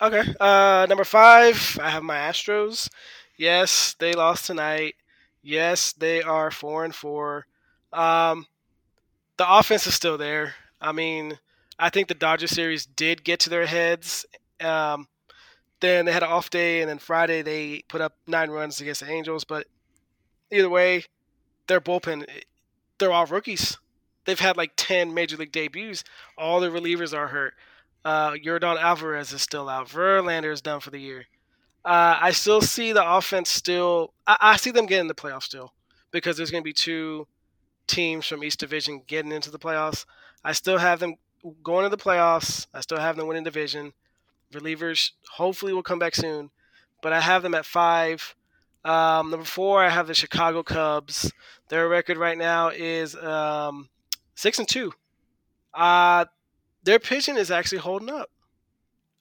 Okay. Number 5, I have my Astros. Yes, they lost tonight. Yes, they are 4-4. The offense is still there. I mean, I think the Dodgers series did get to their heads. Then they had an off day, and then Friday they put up 9 runs against the Angels. But either way, their bullpen, they're all rookies. They've had like 10 major league debuts. All the relievers are hurt. Yordan Alvarez is still out. Verlander is done for the year. I still see the offense still – I see them getting the playoffs still because there's going to be 2 teams from each division getting into the playoffs. I still have them going to the playoffs. I still have them winning division. Relievers hopefully will come back soon, but I have them at 5. Number 4, I have the Chicago Cubs. Their record right now is 6-2. Their pitching is actually holding up.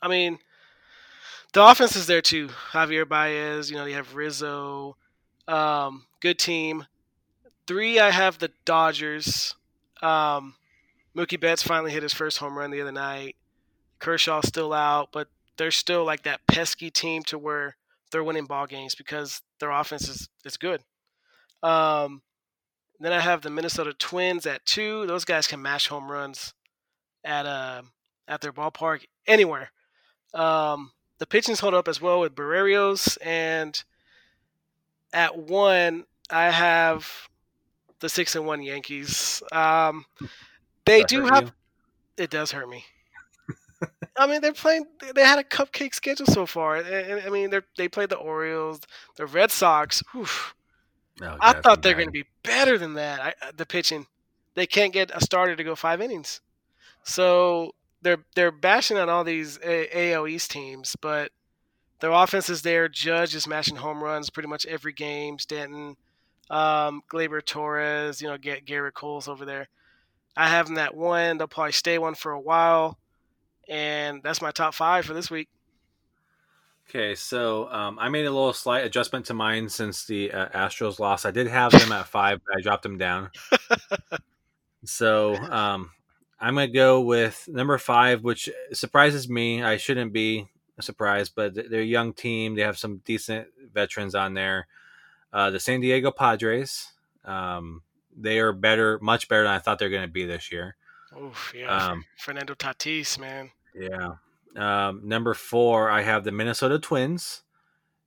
I mean, the offense is there too. Javier Baez, you have Rizzo. Good team. 3, I have the Dodgers. Mookie Betts finally hit his first home run the other night. Kershaw's still out, but they're still like that pesky team to where they're winning ball games because their offense is good. Then I have the Minnesota Twins at 2. Those guys can mash home runs at their ballpark anywhere. The pitching's held up as well with Barrios, and at 1 I have the 6-1 Yankees. They do have. You? It does hurt me. I mean, they're playing. They had a cupcake schedule so far. I mean, they played the Orioles, the Red Sox. Oof. Oh, I thought they're going to be better than that. The pitching, they can't get a starter to go 5 innings, so they're bashing on all these AL East teams. But their offense is there. Judge is mashing home runs pretty much every game. Stanton, Gleyber Torres, get Garrett Cole's over there. I have them at 1. They'll probably stay 1 for a while. And that's my top 5 for this week. Okay, so I made a little slight adjustment to mine since the Astros lost. I did have them at 5, but I dropped them down. So I'm going to go with number 5, which surprises me. I shouldn't be surprised, but they're a young team. They have some decent veterans on there. The San Diego Padres. They are better, much better than I thought they were going to be this year. Oof, yeah. Fernando Tatis, man. Yeah. Number 4, I have the Minnesota Twins.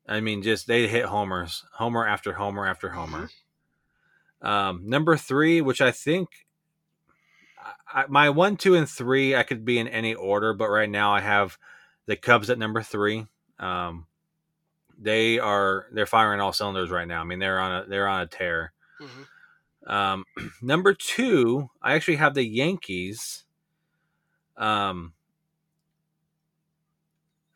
I mean, just they hit homers. Homer after homer after homer. Mm-hmm. Number 3, which I think my 1, 2, and 3, I could be in any order, but right now I have the Cubs at number 3. They're firing all cylinders right now. I mean, they're on a tear. Mm-hmm. Number 2, I actually have the Yankees.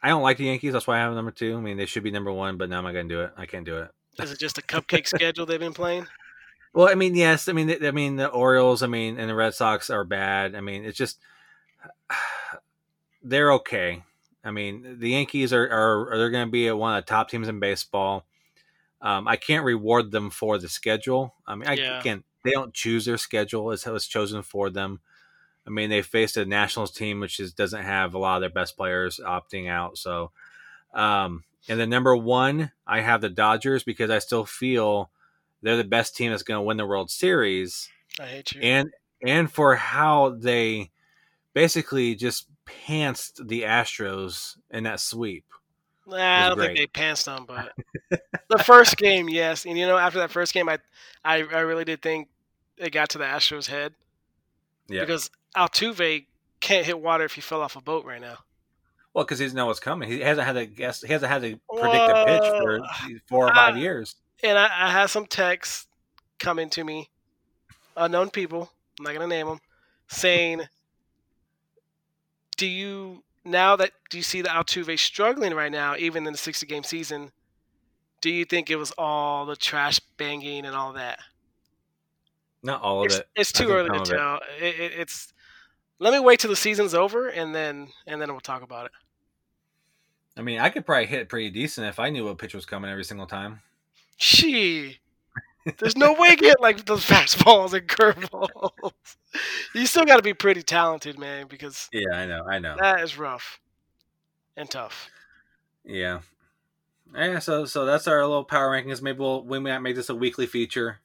I don't like the Yankees. That's why I have number 2. I mean, they should be number 1, but now I'm not going to do it. I can't do it. Is it just a cupcake schedule they've been playing? Well, I mean, yes. I mean, the Orioles, and the Red Sox are bad. I mean, it's just, they're okay. I mean, the Yankees are they're going to be one of the top teams in baseball. I can't reward them for the schedule. I mean, I can't. They don't choose their schedule. It's how it's chosen for them. I mean, they faced a Nationals team which doesn't have a lot of their best players opting out. So, and then number 1, I have the Dodgers because I still feel they're the best team that's going to win the World Series. I hate you. And for how they basically just pantsed the Astros in that sweep. I don't think they pantsed them, but the first game, yes. And, after that first game, I really did think it got to the Astros' head. Yeah. Because Altuve can't hit water if he fell off a boat right now. Well, because he doesn't know what's coming. He hasn't had to guess. He hasn't had to predict a pitch for 4 or 5 years. And I had some texts coming to me, unknown people, I'm not going to name them, saying, do you see the Altuve struggling right now, even in the 60-game season? Do you think it was all the trash banging and all that? Not all of it. It's too early to tell. It's let me wait till the season's over, and then we'll talk about it. I mean, I could probably hit pretty decent if I knew what pitch was coming every single time. Gee. There's no way you get like those fastballs and curveballs. You still got to be pretty talented, man, because yeah, I know that is rough and tough. Yeah, yeah. So that's our little power rankings. Maybe we might make this a weekly feature,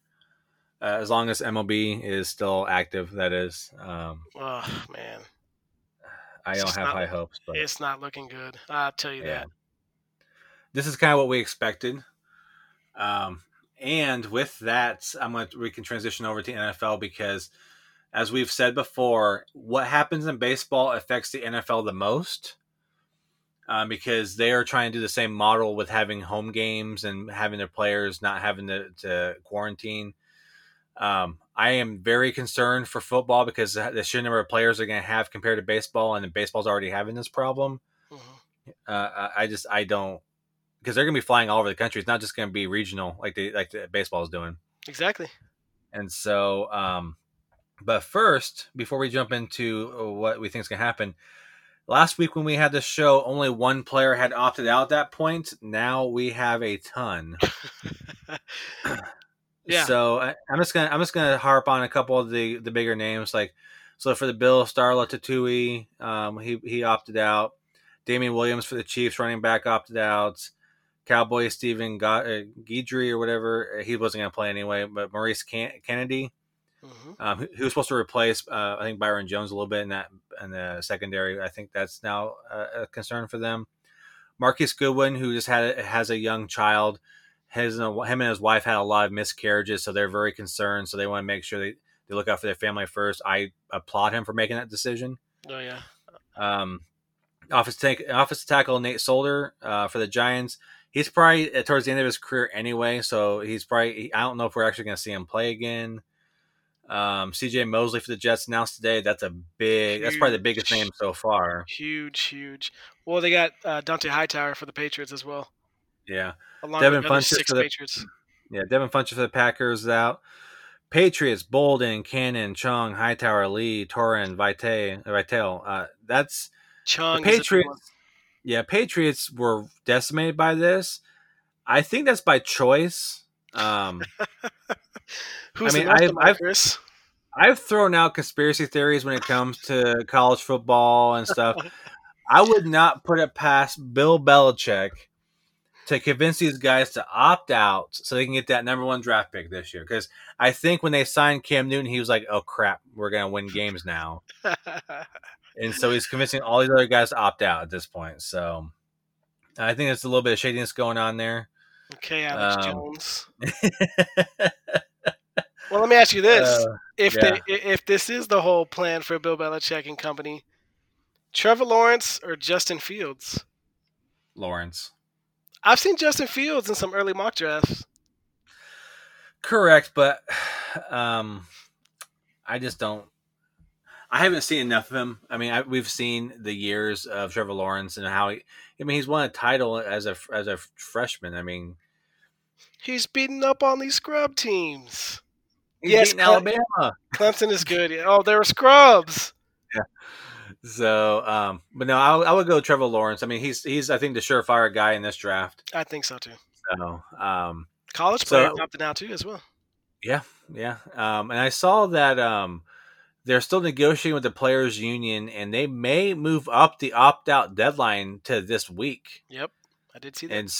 as long as MLB is still active. That is. Oh man, I don't have high hopes, but it's not looking good. I'll tell you that. This is kind of what we expected. And with that, we can transition over to NFL because, as we've said before, what happens in baseball affects the NFL the most because they are trying to do the same model with having home games and having their players not having to quarantine. I am very concerned for football because the sheer number of players are going to have compared to baseball, and baseball's already having this problem. Mm-hmm. Because they're going to be flying all over the country. It's not just going to be regional like the baseball is doing. Exactly. And so, but first, before we jump into what we think is going to happen, last week when we had this show, only one player had opted out at that point. Now we have a ton. Yeah. So I'm just gonna harp on a couple of the bigger names. Like, so for the Bills, Starla Tutui, he opted out. Damian Williams for the Chiefs, running back, opted out. Cowboys Stephen Guidry or whatever, he wasn't going to play anyway, but Maurice Kennedy, mm-hmm. Who was supposed to replace, I think, Byron Jones a little bit in the secondary. I think that's now a concern for them. Marquise Goodwin, who just has a young child, him and his wife had a lot of miscarriages, so they're very concerned. So they want to make sure they look out for their family first. I applaud him for making that decision. Oh, yeah. Office tackle Nate Solder for the Giants. He's probably towards the end of his career anyway, so he's probably – I don't know if we're actually going to see him play again. C.J. Mosley for the Jets announced today. That's a big – that's probably the biggest name so far. Huge. Well, they got Dante Hightower for the Patriots as well. Yeah. Devin Funchess for the Packers is out. Patriots, Bolden, Cannon, Chung, Hightower, Lee, Torin, Vitale. That's – Chung Patriots. Yeah, Patriots were decimated by this. I think that's by choice. I've thrown out conspiracy theories when it comes to college football and stuff. I would not put it past Bill Belichick to convince these guys to opt out so they can get that number one draft pick this year. Because I think when they signed Cam Newton, he was like, oh, crap, we're going to win games now. And so he's convincing all these other guys to opt out at this point. So I think there's a little bit of shadiness going on there. Okay, Alex Jones. Well, let me ask you this: if this is the whole plan for Bill Belichick and company, Trevor Lawrence or Justin Fields? Lawrence. I've seen Justin Fields in some early mock drafts. Correct, but I just don't. I haven't seen enough of him. I mean, we've seen the years of Trevor Lawrence and how he's won a title as a freshman. I mean, he's beating up on these scrub teams. Yes, Alabama. Clemson is good. Oh, they were scrubs. Yeah. So, but no, I would go Trevor Lawrence. I mean, he's I think the surefire guy in this draft. I think so too. So, college player opted out too as well. Yeah. And I saw that. They're still negotiating with the players' union, and they may move up the opt-out deadline to this week. Yep, I did see that. And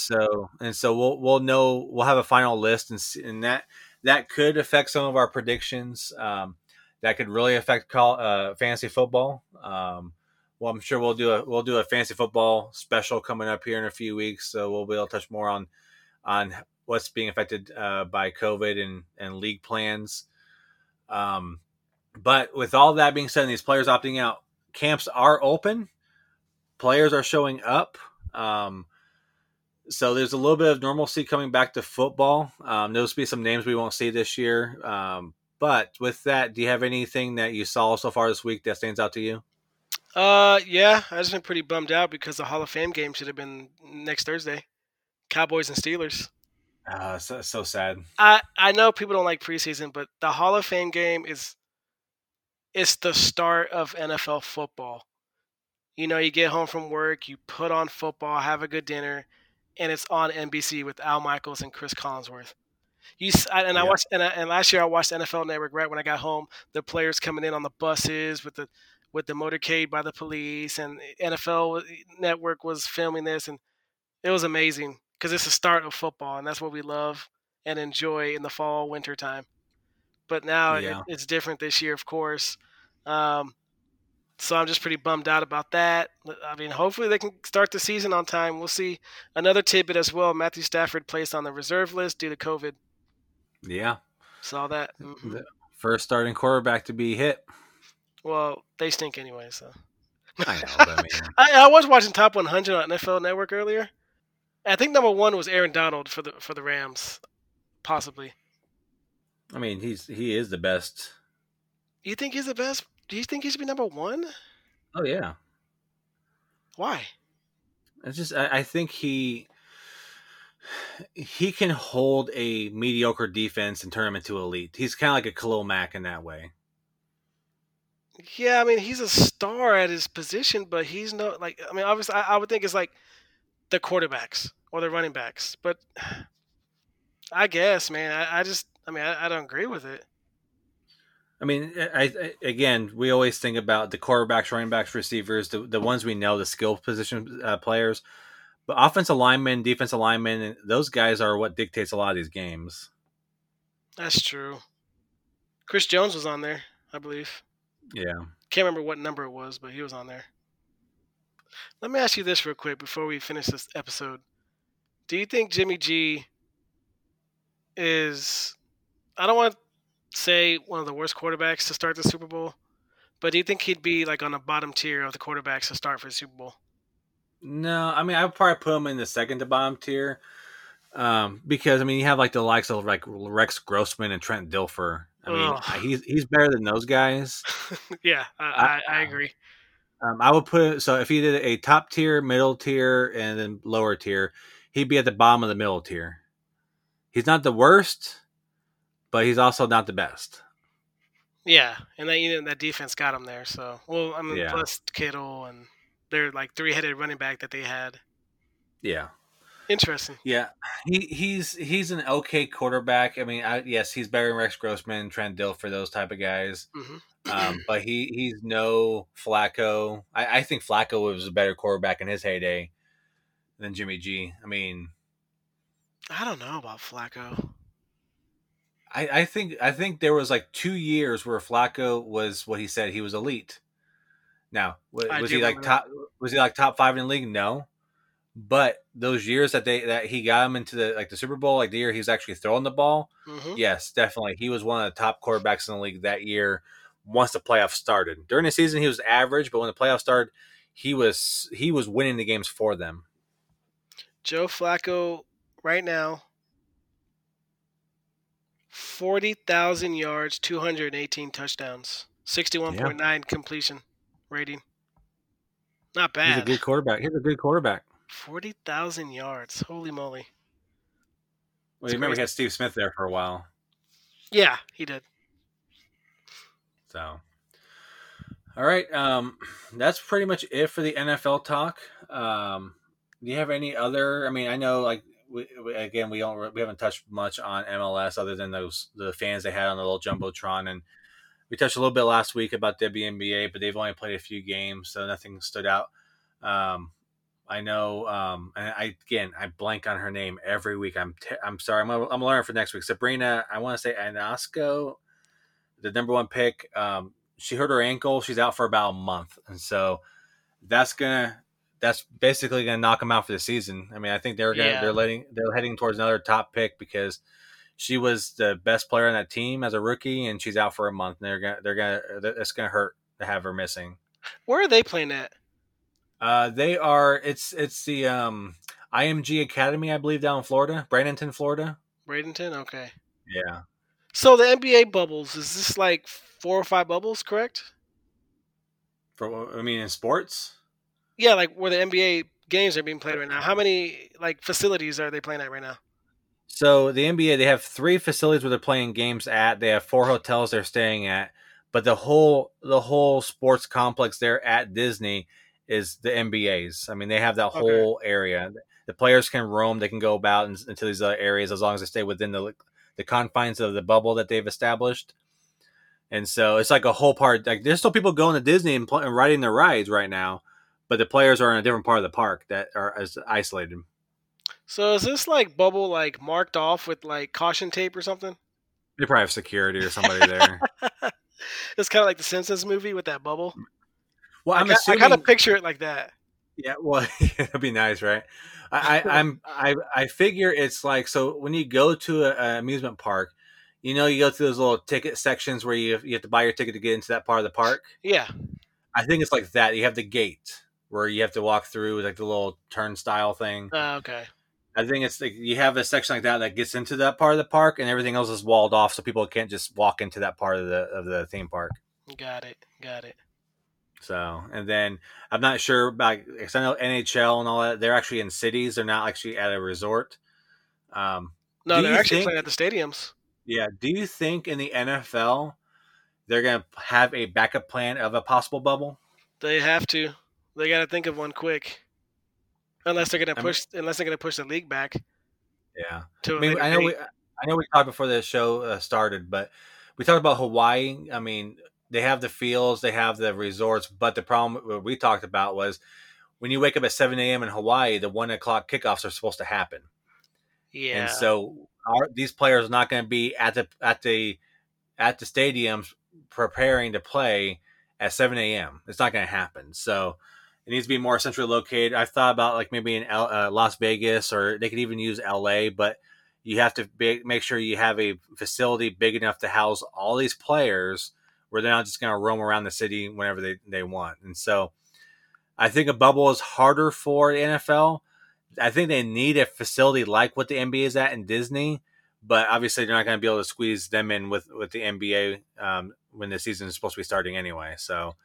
so we'll know. We'll have a final list, and that could affect some of our predictions. That could really affect fantasy football. Well, I'm sure we'll do a fantasy football special coming up here in a few weeks, so we'll be able to touch more on what's being affected by COVID and league plans. But with all that being said, and these players opting out, camps are open. Players are showing up. So there's a little bit of normalcy coming back to football. There'll be some names we won't see this year. But with that, do you have anything that you saw so far this week that stands out to you? Yeah, I've just been pretty bummed out because the Hall of Fame game should have been next Thursday. Cowboys and Steelers. So sad. I know people don't like preseason, but the Hall of Fame game is... It's the start of NFL football. You know, you get home from work, you put on football, have a good dinner, and it's on NBC with Al Michaels and Chris Collinsworth. I watched, and last year I watched NFL Network right when I got home. The players coming in on the buses with the motorcade by the police, and NFL Network was filming this, and it was amazing because it's the start of football, and that's what we love and enjoy in the fall, winter time. But now it's different this year, of course. So I'm just pretty bummed out about that. I mean, hopefully they can start the season on time. We'll see. Another tidbit as well. Matthew Stafford placed on the reserve list due to COVID. Yeah. Saw that. Mm-hmm. First starting quarterback to be hit. Well, they stink anyway, so. I know. But I was watching Top 100 on NFL Network earlier. I think number one was Aaron Donald for the Rams, possibly. I mean, he is the best. You think he's the best? Do you think he should be number one? Oh yeah. Why? It's just I think he can hold a mediocre defense and turn him into elite. He's kind of like a Khalil Mack in that way. Yeah, I mean he's a star at his position, but he's no like. I mean, obviously, I would think it's like the quarterbacks or the running backs, but I guess, man, I don't agree with it. I mean, again, we always think about the quarterbacks, running backs, receivers, the ones we know, the skill position players. But offensive linemen, defensive linemen, those guys are what dictates a lot of these games. That's true. Chris Jones was on there, I believe. Yeah. Can't remember what number it was, but he was on there. Let me ask you this real quick before we finish this episode. Do you think Jimmy G is, I don't want to say one of the worst quarterbacks to start the Super Bowl, but do you think he'd be like on the bottom tier of the quarterbacks to start for the Super Bowl? No, I mean, I would probably put him in the second to bottom tier because, I mean, you have like the likes of like Rex Grossman and Trent Dilfer. I mean, he's better than those guys. Yeah, I agree. I would put, so if he did a top tier, middle tier, and then lower tier, he'd be at the bottom of the middle tier. He's not the worst, but he's also not the best. Yeah, and that defense got him there. So, well, I mean, yeah. Plus Kittle and their like three-headed running back that they had. Yeah. Interesting. Yeah, he's an okay quarterback. I mean, yes, he's better than Rex Grossman, Trent Dilfer, those type of guys. Mm-hmm. But he's no Flacco. I think Flacco was a better quarterback in his heyday than Jimmy G. I mean, I don't know about Flacco. I think there was like 2 years where Flacco was what he said he was elite. Now was he like top five in the league? No. But those years that he got him into the like the Super Bowl, like the year he was actually throwing the ball, mm-hmm. Yes, definitely he was one of the top quarterbacks in the league that year. Once the playoffs started, during the season he was average, but when the playoffs started, he was winning the games for them. Joe Flacco right now, 40,000 yards, 218 touchdowns, 61.9 completion rating. Not bad. He's a good quarterback. 40,000 yards. Holy moly. Well, you remember we had Steve Smith there for a while. Yeah, he did. So, all right. That's pretty much it for the NFL talk. Do you have any other? I mean, I know like we haven't touched much on MLS other than the fans they had on the little jumbotron, and we touched a little bit last week about WNBA, but they've only played a few games, so nothing stood out. I know, and I blank on her name every week. I'm sorry. I'm learning for next week. Sabrina, I want to say Ionescu, the number one pick. She hurt her ankle. She's out for about a month, and so that's basically gonna knock them out for the season. I mean, I think they're heading towards another top pick because she was the best player on that team as a rookie, and she's out for a month. And it's gonna hurt to have her missing. Where are they playing at? They are. It's the IMG Academy, I believe, down in Florida, Bradenton, Florida. Bradenton, okay. Yeah. So the NBA bubbles, is this like 4 or 5 bubbles, correct? In sports. Yeah, like where the NBA games are being played right now. How many like facilities are they playing at right now? So the NBA, they have 3 facilities where they're playing games at. They have 4 hotels they're staying at. But the whole sports complex there at Disney is the NBA's. I mean, they have that whole area. The players can roam. They can go about into these other areas as long as they stay within the confines of the bubble that they've established. And so it's like a whole part. Like there's still people going to Disney and riding their rides right now, but the players are in a different part of the park that are as isolated. So is this like bubble like marked off with like caution tape or something? They probably have security or somebody there. It's kind of like the Simpsons movie with that bubble. Well, I kind of picture it like that. Yeah, well, it'd be nice, right? I figure it's like, so when you go to an amusement park, you know, you go through those little ticket sections where you have to buy your ticket to get into that part of the park. Yeah, I think it's like that. You have the gate where you have to walk through like the little turnstile thing. Okay. I think it's like you have a section like that gets into that part of the park, and everything else is walled off, so people can't just walk into that part of the theme park. Got it. So, and then I'm not sure about, because I know NHL and all that, they're actually in cities. They're not actually at a resort. No, they're actually playing at the stadiums. Yeah. Do you think in the NFL they're going to have a backup plan of a possible bubble? They have to. They got to think of one quick. Unless they're going to push the league back. Yeah. I know we talked before the show started, but we talked about Hawaii. I mean, they have the fields, they have the resorts, but the problem we talked about was when you wake up at 7 a.m. in Hawaii, the 1 o'clock kickoffs are supposed to happen. Yeah. And so these players are not going to be at the stadiums preparing to play at 7 a.m. It's not going to happen. So it needs to be more centrally located. I've thought about like maybe in Las Vegas, or they could even use L.A., but you have to make sure you have a facility big enough to house all these players where they're not just going to roam around the city whenever they want. And so I think a bubble is harder for the NFL. I think they need a facility like what the NBA is at in Disney, but obviously they're not going to be able to squeeze them in with the NBA when the season is supposed to be starting anyway. So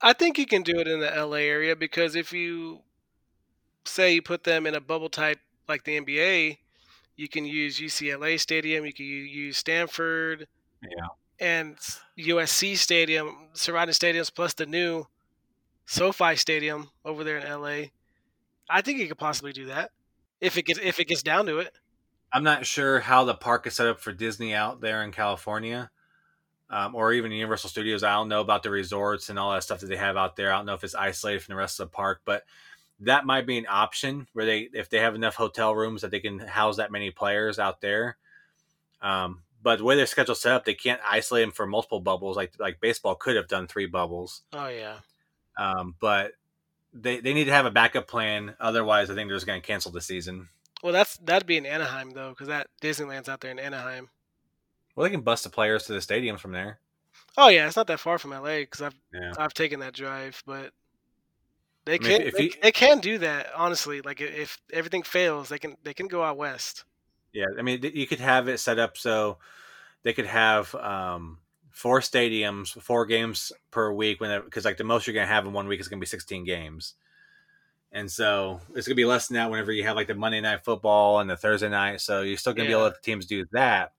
I think you can do it in the LA area, because if you say you put them in a bubble type like the NBA, you can use UCLA Stadium, you can use Stanford, and USC Stadium, surrounding stadiums, plus the new SoFi Stadium over there in LA. I think you could possibly do that if it gets down to it. I'm not sure how the park is set up for Disney out there in California, or even Universal Studios. I don't know about the resorts and all that stuff that they have out there. I don't know if it's isolated from the rest of the park, but that might be an option where if they have enough hotel rooms that they can house that many players out there. But the way their schedule's set up, they can't isolate them for multiple bubbles. Like baseball could have done 3 bubbles. Oh yeah. But they need to have a backup plan. Otherwise, I think they're just going to cancel the season. Well, that'd be in Anaheim, though, because that Disneyland's out there in Anaheim. Well, they can bus the players to the stadium from there. Oh, yeah. It's not that far from L.A. because I've taken that drive. But they can do that, honestly. Like, if everything fails, they can go out west. Yeah. I mean, you could have it set up so they could have 4 stadiums, 4 games per week, because like the most you're going to have in one week is going to be 16 games. And so it's going to be less than that whenever you have like the Monday night football and the Thursday night. So you're still going to be able to let the teams do that.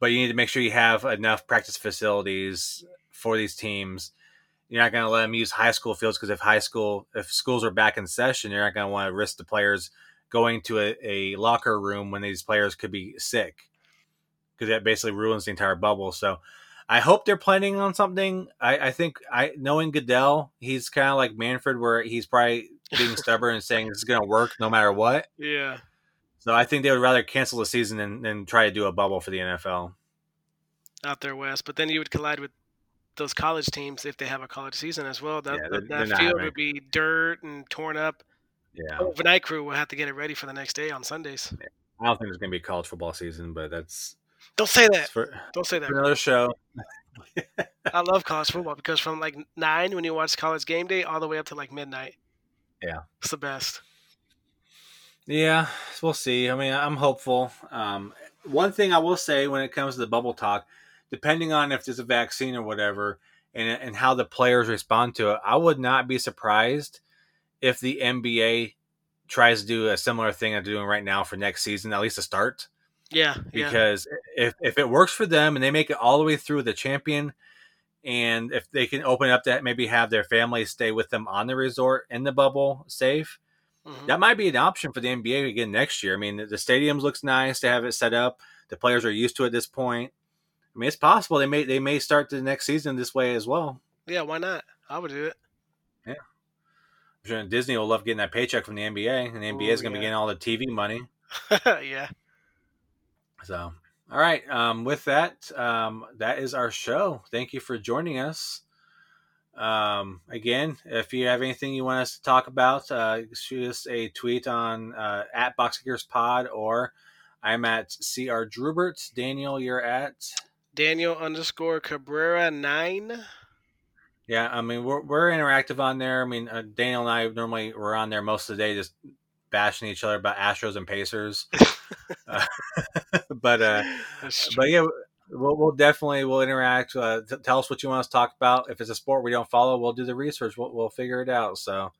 But you need to make sure you have enough practice facilities for these teams. You're not going to let them use high school fields, because if schools are back in session, you're not going to want to risk the players going to a locker room when these players could be sick, because that basically ruins the entire bubble. So I hope they're planning on something. I think, knowing Goodell, he's kind of like Manfred, where he's probably being stubborn and saying this is going to work no matter what. Yeah. So I think they would rather cancel the season than try to do a bubble for the NFL out there west. But then you would collide with those college teams if they have a college season as well. That field would be dirt and torn up. Yeah. Overnight crew will have to get it ready for the next day on Sundays. Yeah. I don't think there's going to be college football season, but that's. Don't say that. Don't say that. Another show. I love college football, because from like 9 when you watch College Game Day all the way up to like midnight. Yeah. It's the best. Yeah, we'll see. I mean, I'm hopeful. One thing I will say when it comes to the bubble talk, depending on if there's a vaccine or whatever and how the players respond to it, I would not be surprised if the NBA tries to do a similar thing they're doing right now for next season, at least to start. Yeah, because if it works for them and they make it all the way through the champion, and if they can open up that maybe have their family stay with them on the resort in the bubble safe, that might be an option for the NBA again next year. I mean, the stadiums looks nice to have it set up. The players are used to it at this point. I mean, it's possible they may start the next season this way as well. Yeah, why not? I would do it. Yeah, I'm sure Disney will love getting that paycheck from the NBA, and the NBA is going to be getting all the TV money. Yeah. So, all right. With that, that is our show. Thank you for joining us. Again, if you have anything you want us to talk about, shoot us a tweet on at BoxKickersPod, or I'm at CR Drubert. Daniel, you're at Daniel_Cabrera9. Yeah, I mean we're interactive on there. I mean Daniel and I normally were on there most of the day just bashing each other about Astros and Pacers. But yeah, we'll interact. Tell us what you want us to talk about. If it's a sport we don't follow, we'll do the research. We'll figure it out. So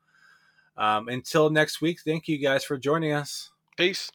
until next week, thank you guys for joining us. Peace.